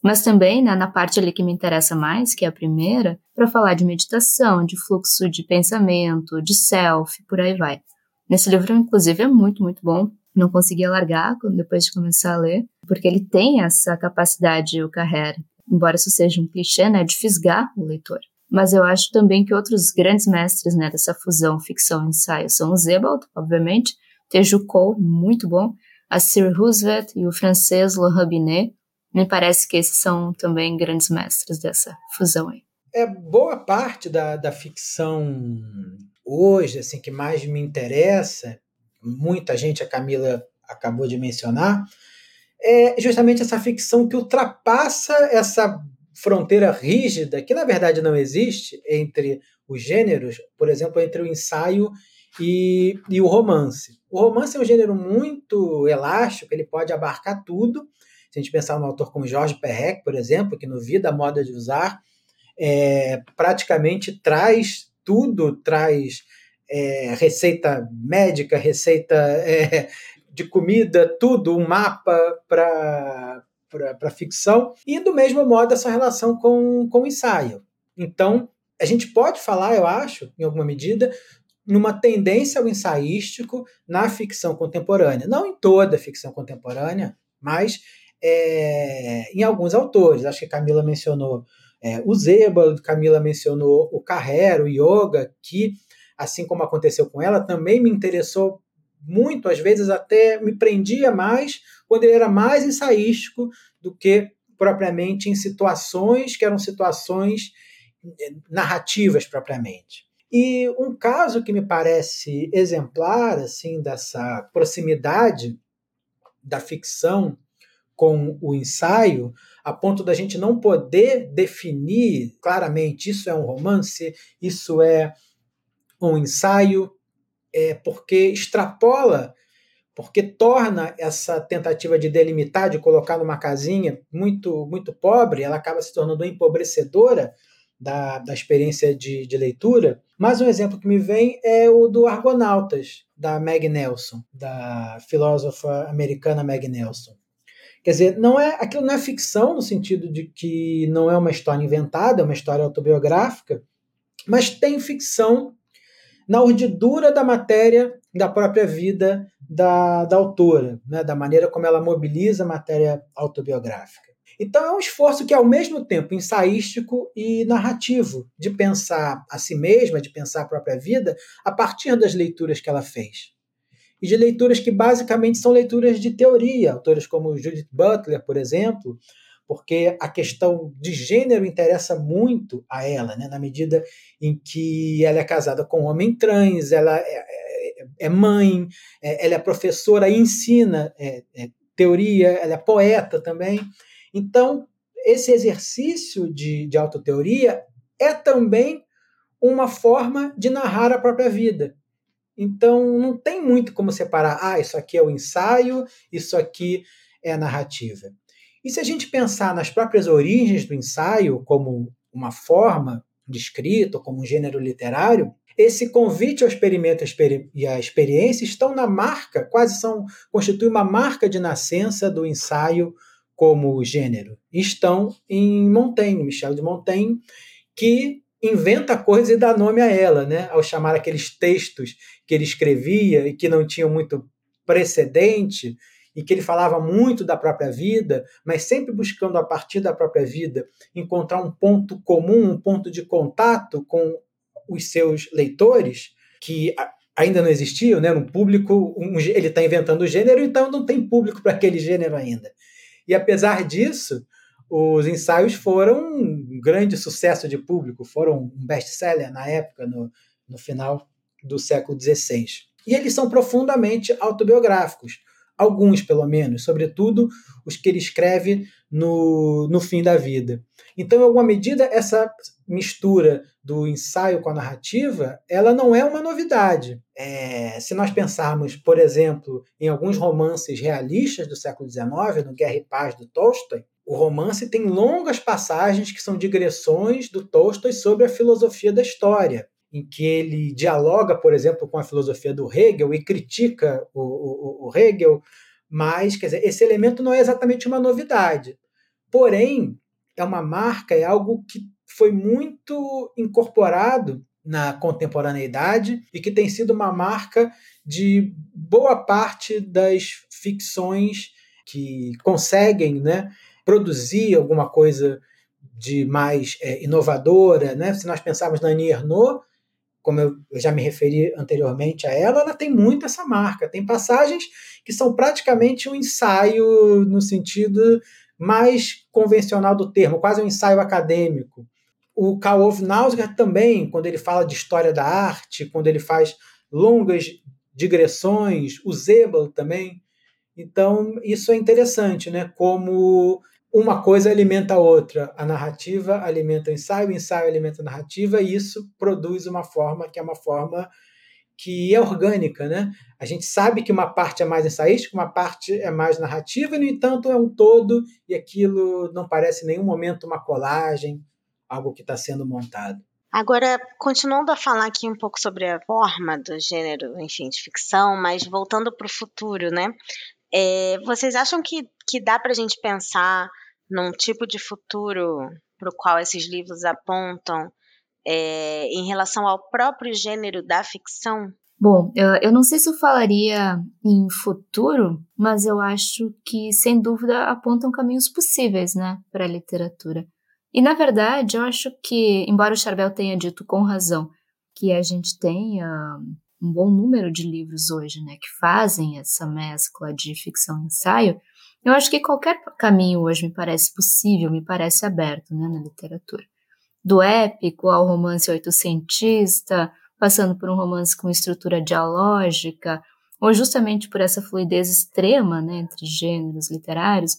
mas também, né, na parte ali que me interessa mais, que é a primeira, para falar de meditação, de fluxo de pensamento, de self, por aí vai. Nesse livro, inclusive, é muito, muito bom. Não conseguia largar depois de começar a ler, porque ele tem essa capacidade, o Carrère, embora isso seja um clichê, né, de fisgar o leitor. Mas eu acho também que outros grandes mestres, né, dessa fusão ficção e ensaio são o Sebald, obviamente, Teju Cole, muito bom, a Sir Roosevelt e o francês Le Robinet. Me parece que esses são também grandes mestres dessa fusão aí. É boa parte da, da ficção hoje, assim, que mais me interessa, muita gente, a Camila acabou de mencionar, é justamente essa ficção que ultrapassa essa fronteira rígida, que na verdade não existe entre os gêneros, por exemplo, entre o ensaio e, e o romance. O romance é um gênero muito elástico, ele pode abarcar tudo. Se a gente pensar num autor como Georges Perec, por exemplo, que no Vida, Moda de Usar, é, praticamente traz tudo, traz é, receita médica, receita é, de comida, tudo, um mapa para a ficção, e do mesmo modo essa relação com, com o ensaio. Então, a gente pode falar, eu acho, em alguma medida, numa tendência ao ensaístico na ficção contemporânea. Não em toda a ficção contemporânea, mas É, em alguns autores, acho que a Camila mencionou é, o Sebald, Camila mencionou o Carrère, o Yoga, que, assim como aconteceu com ela, também me interessou muito, às vezes até me prendia mais, quando ele era mais ensaístico do que propriamente em situações que eram situações narrativas propriamente. E um caso que me parece exemplar assim, dessa proximidade da ficção com o ensaio, a ponto da gente não poder definir claramente isso é um romance, isso é um ensaio, é porque extrapola, porque torna essa tentativa de delimitar, de colocar numa casinha muito, muito pobre, ela acaba se tornando empobrecedora da, da experiência de, de leitura. Mas um exemplo que me vem é o do Argonautas, da Maggie Nelson, da filósofa americana Maggie Nelson. Quer dizer, não é, aquilo não é ficção no sentido de que não é uma história inventada, é uma história autobiográfica, mas tem ficção na urdidura da matéria da própria vida da, da autora, né, da maneira como ela mobiliza a matéria autobiográfica. Então é um esforço que é ao mesmo tempo ensaístico e narrativo, de pensar a si mesma, de pensar a própria vida, a partir das leituras que ela fez. E de leituras que basicamente são leituras de teoria, autores como Judith Butler, por exemplo, porque a questão de gênero interessa muito a ela, né? Na medida em que ela é casada com um homem trans, ela é, é mãe, é, ela é professora e ensina é, é teoria, ela é poeta também. Então, esse exercício de, de autoteoria é também uma forma de narrar a própria vida. Então, não tem muito como separar, ah, isso aqui é o ensaio, isso aqui é a narrativa. E se a gente pensar nas próprias origens do ensaio como uma forma de escrita, como um gênero literário, esse convite ao experimento e à experiência estão na marca, quase são, constituem uma marca de nascença do ensaio como gênero. E estão em Montaigne, Michel de Montaigne, que inventa coisa e dá nome a ela, né? Ao chamar aqueles textos que ele escrevia e que não tinham muito precedente e que ele falava muito da própria vida, mas sempre buscando, a partir da própria vida, encontrar um ponto comum, um ponto de contato com os seus leitores, que ainda não existiam, né? Um público, um, ele está inventando o gênero, então não tem público para aquele gênero ainda. E apesar disso, os ensaios foram um grande sucesso de público, foram um best-seller na época, no, no final do século dezesseis. E eles são profundamente autobiográficos, alguns pelo menos, sobretudo os que ele escreve no, no fim da vida. Então, em alguma medida, essa mistura do ensaio com a narrativa, ela não é uma novidade. É, se nós pensarmos, por exemplo, em alguns romances realistas do século dezenove, no Guerra e Paz do Tolstói, o romance tem longas passagens que são digressões do Tolstói sobre a filosofia da história, em que ele dialoga, por exemplo, com a filosofia do Hegel e critica o, o, o Hegel, mas, quer dizer, esse elemento não é exatamente uma novidade. Porém, é uma marca, é algo que foi muito incorporado na contemporaneidade e que tem sido uma marca de boa parte das ficções que conseguem, né, produzir alguma coisa de mais é, inovadora, né? Se nós pensarmos na Annie Ernaux, como eu já me referi anteriormente a ela, ela tem muito essa marca. Tem passagens que são praticamente um ensaio no sentido mais convencional do termo, quase um ensaio acadêmico. O Karl Ove Knausgård também, quando ele fala de história da arte, quando ele faz longas digressões, o Sebald também. Então, isso é interessante, né? Como uma coisa alimenta a outra. A narrativa alimenta o ensaio, o ensaio alimenta a narrativa, e isso produz uma forma que é uma forma que é orgânica, né? A gente sabe que uma parte é mais ensaística, uma parte é mais narrativa, e, no entanto, é um todo, e aquilo não parece em nenhum momento uma colagem, algo que está sendo montado. Agora, continuando a falar aqui um pouco sobre a forma do gênero, enfim, de ficção, mas voltando para o futuro, né? É, vocês acham que, que dá para a gente pensar num tipo de futuro para o qual esses livros apontam é, em relação ao próprio gênero da ficção? Bom, eu, eu não sei se eu falaria em futuro, mas eu acho que, sem dúvida, apontam caminhos possíveis, né, para a literatura. E, na verdade, eu acho que, embora o Charbel tenha dito com razão que a gente tenha um bom número de livros hoje, né, que fazem essa mescla de ficção e ensaio, eu acho que qualquer caminho hoje me parece possível, me parece aberto, né, na literatura. Do épico ao romance oitocentista, passando por um romance com estrutura dialógica, ou justamente por essa fluidez extrema, né, entre gêneros literários,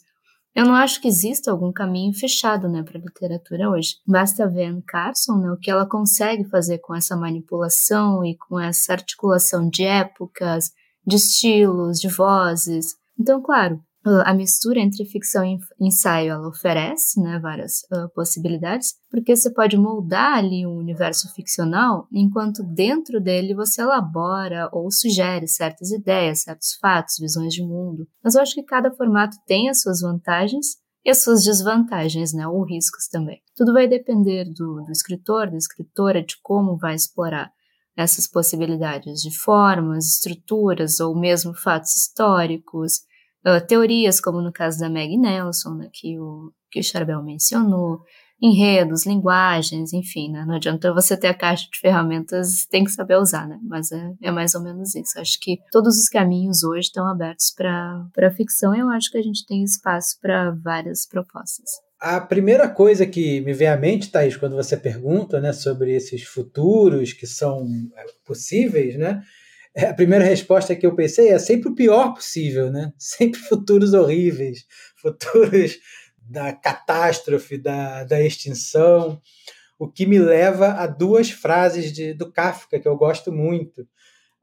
eu não acho que exista algum caminho fechado, né, para a literatura hoje. Basta ver a Anne Carson, né, o que ela consegue fazer com essa manipulação e com essa articulação de épocas, de estilos, de vozes. Então, claro, a mistura entre ficção e ensaio, ela oferece, né, várias uh, possibilidades, porque você pode moldar ali um universo ficcional, enquanto dentro dele você elabora ou sugere certas ideias, certos fatos, visões de mundo. Mas eu acho que cada formato tem as suas vantagens e as suas desvantagens, né, ou riscos também. Tudo vai depender do, do escritor, da escritora, de como vai explorar essas possibilidades de formas, estruturas ou mesmo fatos históricos, Uh, teorias, como no caso da Maggie Nelson, né, que, o, que o Charbel mencionou, enredos, linguagens, enfim, né, não adianta você ter a caixa de ferramentas, tem que saber usar, né, mas é, é mais ou menos isso. Acho que todos os caminhos hoje estão abertos para a ficção e eu acho que a gente tem espaço para várias propostas. A primeira coisa que me vem à mente, Thaís, quando você pergunta, né, sobre esses futuros que são possíveis, né, a primeira resposta que eu pensei é sempre o pior possível, né? Sempre futuros horríveis, futuros da catástrofe, da, da extinção, o que me leva a duas frases de, do Kafka, que eu gosto muito.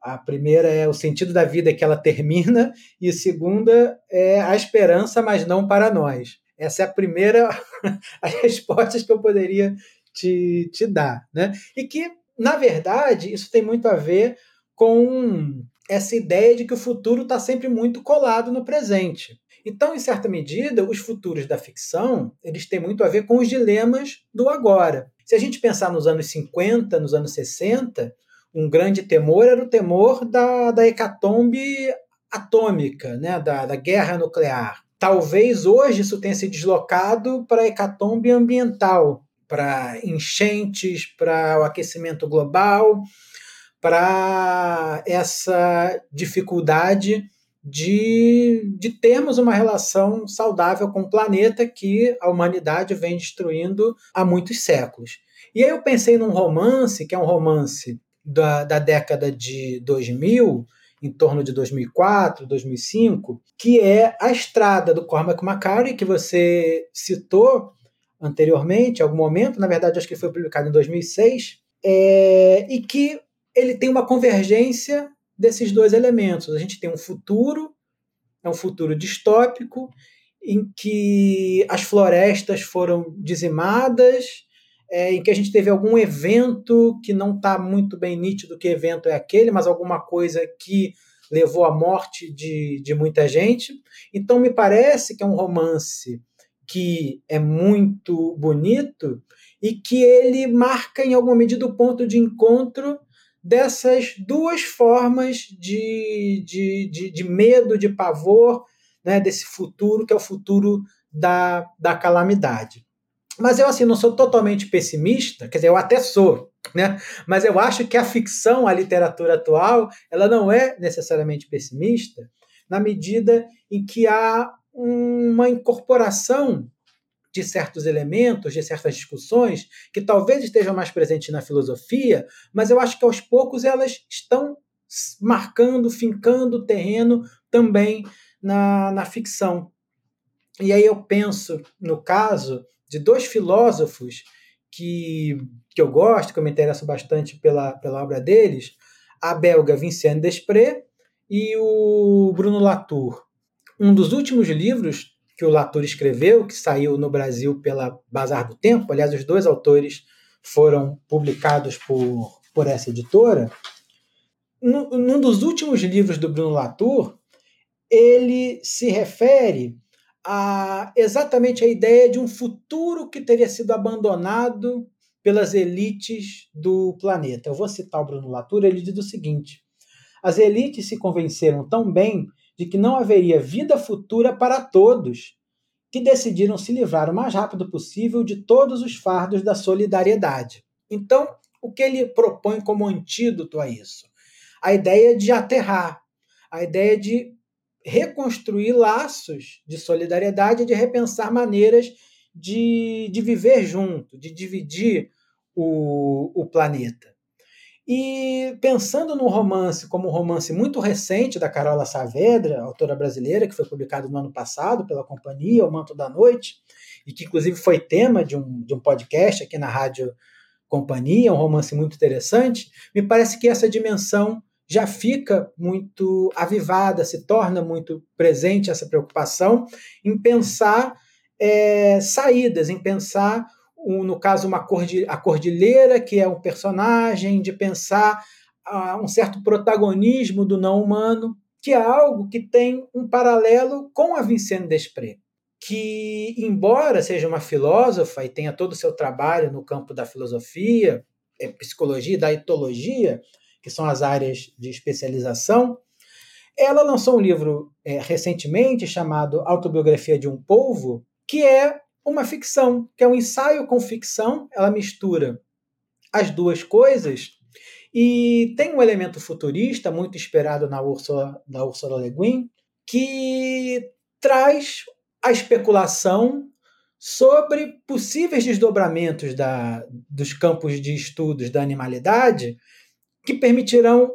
A primeira é o sentido da vida que ela termina, e a segunda é a esperança, mas não para nós. Essa é a primeira, as respostas que eu poderia te, te dar, né? E que, na verdade, isso tem muito a ver com essa ideia de que o futuro está sempre muito colado no presente. Então, em certa medida, os futuros da ficção, eles têm muito a ver com os dilemas do agora. Se a gente pensar nos anos cinquenta, nos anos sessenta, um grande temor era o temor da, da hecatombe atômica, né? da, da guerra nuclear. Talvez hoje isso tenha se deslocado para a hecatombe ambiental, para enchentes, para o aquecimento global, para essa dificuldade de, de termos uma relação saudável com o planeta que a humanidade vem destruindo há muitos séculos. E aí eu pensei num romance, que é um romance da, da década de dois mil, em torno de dois mil e quatro, dois mil e cinco, que é a estrada do Cormac McCarthy, que você citou anteriormente, em algum momento, na verdade acho que foi publicado em dois mil e seis, é, e que ele tem uma convergência desses dois elementos. A gente tem um futuro, é um futuro distópico, em que as florestas foram dizimadas, é, em que a gente teve algum evento que não está muito bem nítido que evento é aquele, mas alguma coisa que levou à morte de, de muita gente. Então, me parece que é um romance que é muito bonito e que ele marca, em alguma medida, o ponto de encontro dessas duas formas de, de, de, de medo, de pavor, né, desse futuro, que é o futuro da, da calamidade. Mas eu assim, não sou totalmente pessimista, quer dizer, eu até sou, né? Mas eu acho que a ficção, a literatura atual, ela não é necessariamente pessimista, na medida em que há uma incorporação de certos elementos, de certas discussões, que talvez estejam mais presentes na filosofia, mas eu acho que aos poucos elas estão marcando, fincando o terreno também na, na ficção. E aí eu penso, no caso, de dois filósofos que, que eu gosto, que eu me interesso bastante pela, pela obra deles, a belga Vincent Desprez e o Bruno Latour. Um dos últimos livros que o Latour escreveu, que saiu no Brasil pela Bazar do Tempo, aliás, os dois autores foram publicados por, por essa editora, num, num dos últimos livros do Bruno Latour, ele se refere a exatamente a ideia de um futuro que teria sido abandonado pelas elites do planeta. Eu vou citar o Bruno Latour, ele diz o seguinte: as elites se convenceram tão bem de que não haveria vida futura para todos, que decidiram se livrar o mais rápido possível de todos os fardos da solidariedade. Então, o que ele propõe como antídoto a isso? A ideia de aterrar, a ideia de reconstruir laços de solidariedade, de repensar maneiras de, de viver junto, de dividir o, o planeta. E pensando no romance como um romance muito recente da Carola Saavedra, autora brasileira, que foi publicado no ano passado pela Companhia, O Manto da Noite, e que inclusive foi tema de um, de um podcast aqui na Rádio Companhia, um romance muito interessante, me parece que essa dimensão já fica muito avivada, se torna muito presente essa preocupação em pensar é, saídas, em pensar, um, no caso, uma cordilheira, a cordilheira, que é um personagem, de pensar uh, um certo protagonismo do não-humano, que é algo que tem um paralelo com a Vincent Desprez, que, embora seja uma filósofa e tenha todo o seu trabalho no campo da filosofia, psicologia e da etologia, que são as áreas de especialização, ela lançou um livro é, recentemente chamado Autobiografia de um Polvo, que é uma ficção, que é um ensaio com ficção, ela mistura as duas coisas e tem um elemento futurista muito inspirado na Ursula, na Ursula Le Guin, que traz a especulação sobre possíveis desdobramentos da, dos campos de estudos da animalidade, que permitirão,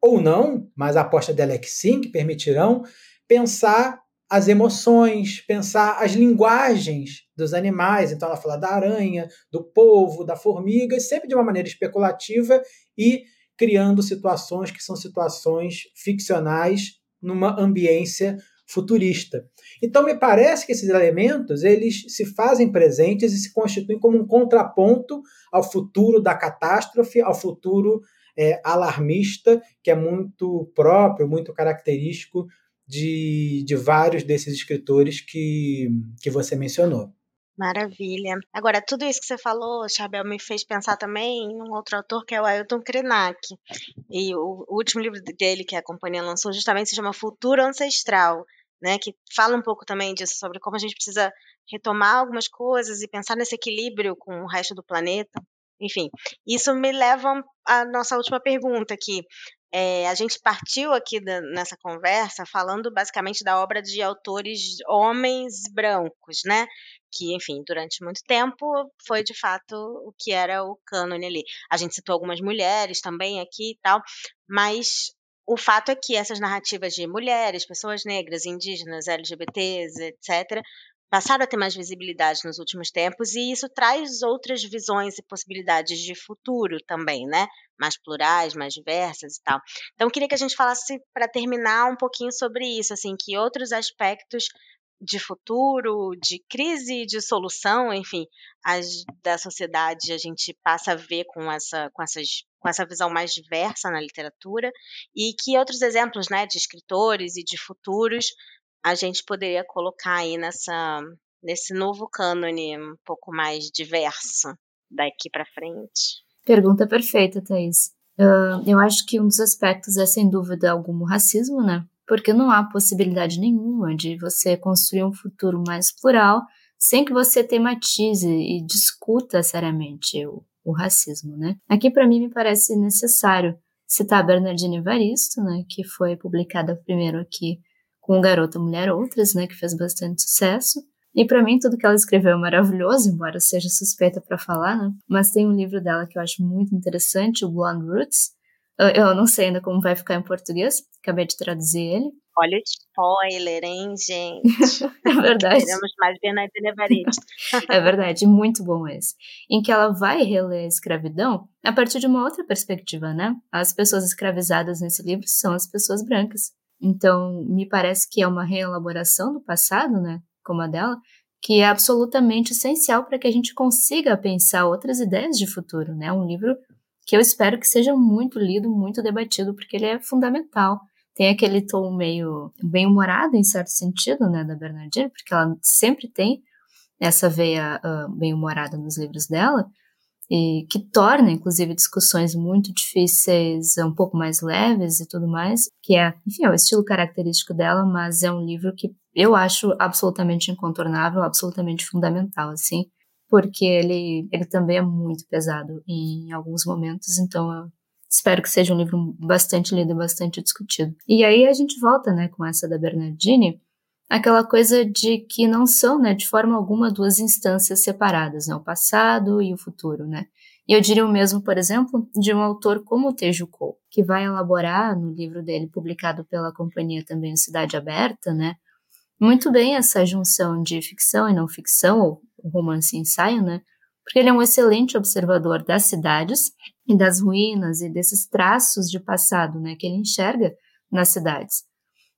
ou não, mas a aposta dela é que sim, que permitirão pensar as emoções, pensar as linguagens dos animais. Então ela fala da aranha, do polvo, da formiga, sempre de uma maneira especulativa e criando situações que são situações ficcionais numa ambiência futurista. Então me parece que esses elementos eles se fazem presentes e se constituem como um contraponto ao futuro da catástrofe, ao futuro É, alarmista, que é muito próprio, muito característico de, de vários desses escritores que, que você mencionou. Maravilha. Agora, tudo isso que você falou, Charbel, me fez pensar também em um outro autor, que é o Ailton Krenak. E o, o último livro dele, que a companhia lançou, justamente se chama Futuro Ancestral, né, que fala um pouco também disso, sobre como a gente precisa retomar algumas coisas e pensar nesse equilíbrio com o resto do planeta. Enfim, isso me leva à nossa última pergunta, que é, a gente partiu aqui da, nessa conversa falando basicamente da obra de autores homens brancos, né? que, enfim, durante muito tempo foi, de fato, o que era o cânone ali. A gente citou algumas mulheres também aqui e tal, mas o fato é que essas narrativas de mulheres, pessoas negras, indígenas, L G B Ts, etcétera, passaram a ter mais visibilidade nos últimos tempos, e isso traz outras visões e possibilidades de futuro também, né? Mais plurais, mais diversas e tal. Então, eu queria que a gente falasse, para terminar, um pouquinho sobre isso, assim, que outros aspectos de futuro, de crise, de solução, enfim, as, da sociedade a gente passa a ver com essa, com essas, com essa visão mais diversa na literatura, e que outros exemplos, né, de escritores e de futuros a gente poderia colocar aí nessa, nesse novo cânone um pouco mais diverso daqui para frente. Pergunta perfeita, Thaís. Uh, eu acho que um dos aspectos é, sem dúvida alguma, o racismo, né? Porque não há possibilidade nenhuma de você construir um futuro mais plural sem que você tematize e discuta seriamente o, o racismo, né? Aqui, para mim, me parece necessário citar a Bernardine Evaristo, né, que foi publicada primeiro aqui com Garota, Mulher, Outras, né, que fez bastante sucesso. E para mim tudo que ela escreveu é maravilhoso, embora eu seja suspeita para falar, né? Mas tem um livro dela que eu acho muito interessante, o Blonde Roots. Eu não sei ainda como vai ficar em português, acabei de traduzir ele. Olha o spoiler, hein, gente? É verdade. Teremos mais Bernardine Evaristo. É verdade, muito bom esse. Em que ela vai reler a escravidão a partir de uma outra perspectiva, né? As pessoas escravizadas nesse livro são as pessoas brancas. Então, me parece que é uma reelaboração do passado, né, como a dela, que é absolutamente essencial para que a gente consiga pensar outras ideias de futuro, né? Um livro que eu espero que seja muito lido, muito debatido, porque ele é fundamental. Tem aquele tom meio bem-humorado, em certo sentido, né, da Bernardine, porque ela sempre tem essa veia uh, bem-humorada nos livros dela, e que torna, inclusive, discussões muito difíceis, um pouco mais leves e tudo mais, que é, enfim, é o estilo característico dela, mas é um livro que eu acho absolutamente incontornável, absolutamente fundamental, assim, porque ele, ele também é muito pesado em alguns momentos, então eu espero que seja um livro bastante lido e bastante discutido. E aí a gente volta, né, com essa da Bernardine, aquela coisa de que não são, né, de forma alguma, duas instâncias separadas, né, o passado e o futuro, né. E eu diria o mesmo, por exemplo, de um autor como o Teju Cole, que vai elaborar no livro dele, publicado pela companhia também, Cidade Aberta, né, muito bem essa junção de ficção e não ficção, ou romance e ensaio, né, porque ele é um excelente observador das cidades e das ruínas e desses traços de passado, né, que ele enxerga nas cidades.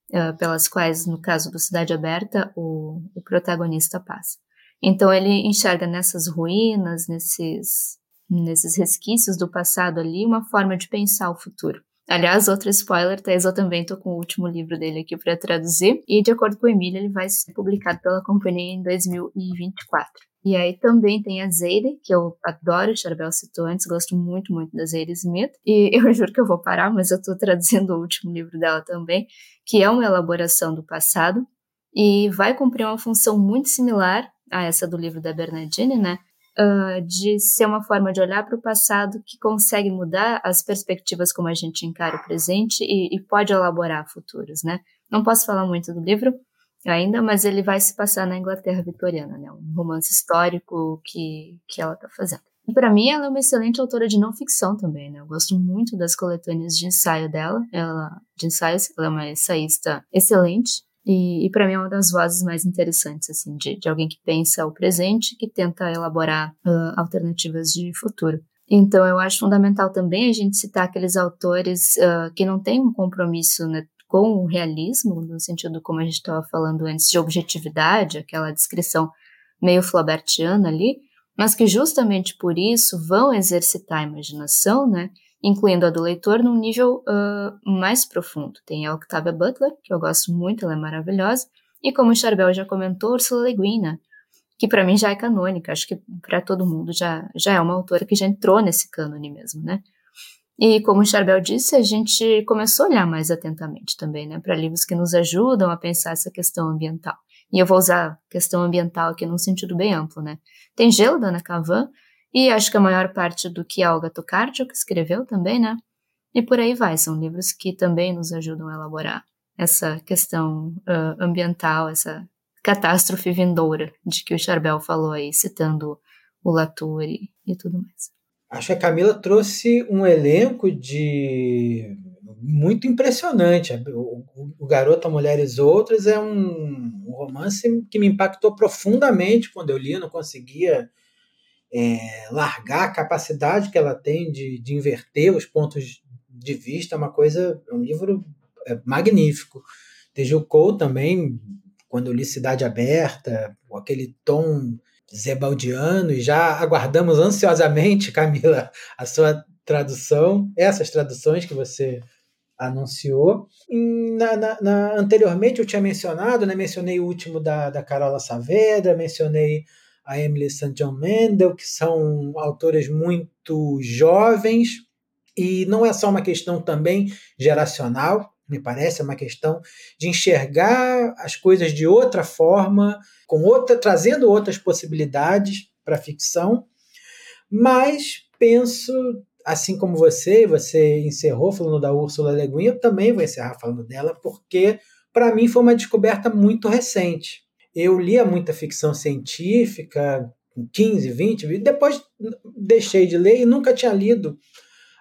Uh, pelas quais, no caso do Cidade Aberta, o, o protagonista passa. Então, ele enxerga nessas ruínas, nesses, nesses resquícios do passado ali, uma forma de pensar o futuro. Aliás, outro spoiler, Thaís, eu também estou com o último livro dele aqui para traduzir, e, de acordo com o Emília, ele vai ser publicado pela companhia em dois mil e vinte e quatro. E aí também tem a Zadie, que eu adoro, o Charbel citou antes, gosto muito, muito da Zadie Smith, e eu juro que eu vou parar, mas eu estou traduzindo o último livro dela também, que é uma elaboração do passado, e vai cumprir uma função muito similar a essa do livro da Bernardine, né? Uh, de ser uma forma de olhar para o passado que consegue mudar as perspectivas como a gente encara o presente e, e pode elaborar futuros, né? Não posso falar muito do livro ainda, mas ele vai se passar na Inglaterra vitoriana, né? Um romance histórico que, que ela está fazendo. E para mim, ela é uma excelente autora de não ficção também, né? Eu gosto muito das coletâneas de ensaio dela, ela, de ensaios, ela é uma ensaísta excelente. E, e para mim é uma das vozes mais interessantes, assim, de, de alguém que pensa o presente, que tenta elaborar uh, alternativas de futuro. Então eu acho fundamental também a gente citar aqueles autores uh, que não têm um compromisso, né, com o realismo, no sentido como a gente estava falando antes, de objetividade, aquela descrição meio flaubertiana ali, mas que justamente por isso vão exercitar a imaginação, né, incluindo a do leitor, num nível uh, mais profundo. Tem a Octavia Butler, que eu gosto muito, ela é maravilhosa, e como o Charbel já comentou, Ursula Le Guin, né, que para mim já é canônica, acho que para todo mundo já, já é uma autora que já entrou nesse cânone mesmo, né. E como o Charbel disse, a gente começou a olhar mais atentamente também, né, para livros que nos ajudam a pensar essa questão ambiental. E eu vou usar questão ambiental aqui num sentido bem amplo, né. Tem Gelo, da Ana Kavan, e acho que a maior parte do que a Olga Tokarczuk escreveu também, né? E por aí vai, são livros que também nos ajudam a elaborar essa questão uh, ambiental, essa catástrofe vindoura de que o Charbel falou aí, citando o Latour e, e tudo mais. Acho que a Camila trouxe um elenco de muito impressionante. O, o Garota, Mulheres Outras é um, um romance que me impactou profundamente quando eu li. Eu não conseguia é, largar a capacidade que ela tem de, de inverter os pontos de vista. É uma coisa, é um livro magnífico. Teju Cole também, quando eu li Cidade Aberta, com aquele tom zebaldiano, e já aguardamos ansiosamente, Camila, a sua tradução, essas traduções que você anunciou. Na, na, na, anteriormente eu tinha mencionado, né, mencionei o último da, da Carola Saavedra, mencionei a Emily Saint John Mandel, que são autoras muito jovens, e não é só uma questão também geracional, me parece, é uma questão de enxergar as coisas de outra forma, com outra, trazendo outras possibilidades para a ficção. Mas penso, assim como você, você encerrou falando da Ursula Le Guin, eu também vou encerrar falando dela, porque para mim foi uma descoberta muito recente. Eu lia muita ficção científica, quinze, vinte, depois deixei de ler e nunca tinha lido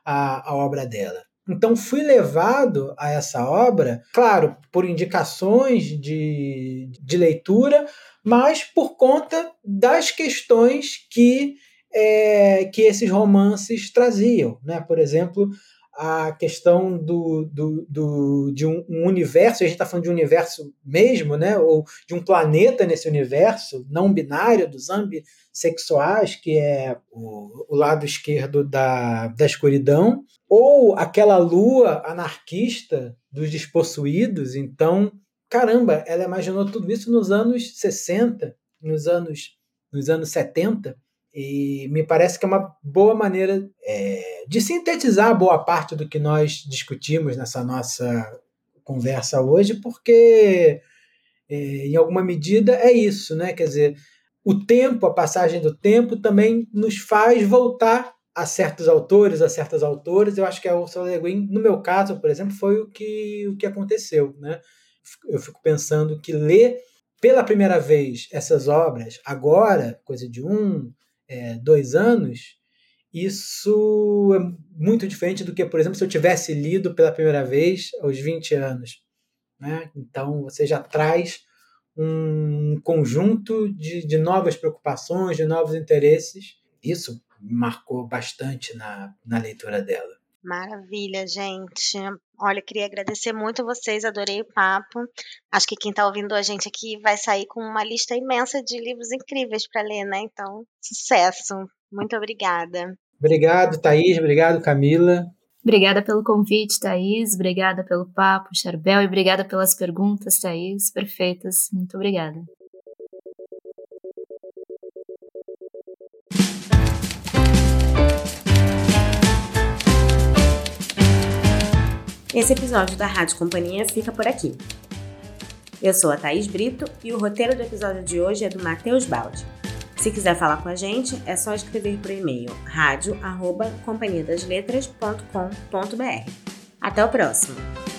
a, a obra dela. Então, fui levado a essa obra, claro, por indicações de, de leitura, mas por conta das questões que, é, que esses romances traziam, né? Por exemplo, a questão do, do, do, de um universo, a gente está falando de um universo mesmo, né? Ou de um planeta nesse universo não binário, dos ambissexuais, que é o, o lado esquerdo da, da escuridão, ou aquela lua anarquista dos despossuídos. Então, caramba, ela imaginou tudo isso nos anos sessenta, nos anos, nos anos setenta, e me parece que é uma boa maneira é, de sintetizar boa parte do que nós discutimos nessa nossa conversa hoje, porque, é, em alguma medida, é isso, né? Quer dizer, o tempo, a passagem do tempo, também nos faz voltar a certos autores, a certas autoras. Eu acho que a Ursula Le Guin, no meu caso, por exemplo, foi o que, o que aconteceu, né? Eu fico pensando que ler pela primeira vez essas obras agora, coisa de um, é, dois anos, isso é muito diferente do que, por exemplo, se eu tivesse lido pela primeira vez aos vinte anos, né? Então, você já traz um conjunto de, de novas preocupações, de novos interesses. Isso marcou bastante na, na leitura dela. Maravilha, gente. Olha, queria agradecer muito a vocês, adorei o papo. Acho que quem está ouvindo a gente aqui vai sair com uma lista imensa de livros incríveis para ler, né? Então, sucesso. Muito obrigada. Obrigado, Thaís. Obrigado, Camila. Obrigada pelo convite, Thaís. Obrigada pelo papo, Charbel. E obrigada pelas perguntas, Thaís. Perfeitas. Muito obrigada. Esse episódio da Rádio Companhia fica por aqui. Eu sou a Thaís Brito e o roteiro do episódio de hoje é do Matheus Baldi. Se quiser falar com a gente, é só escrever por e-mail rádio arroba companhia das letras ponto com ponto b r. Até o próximo!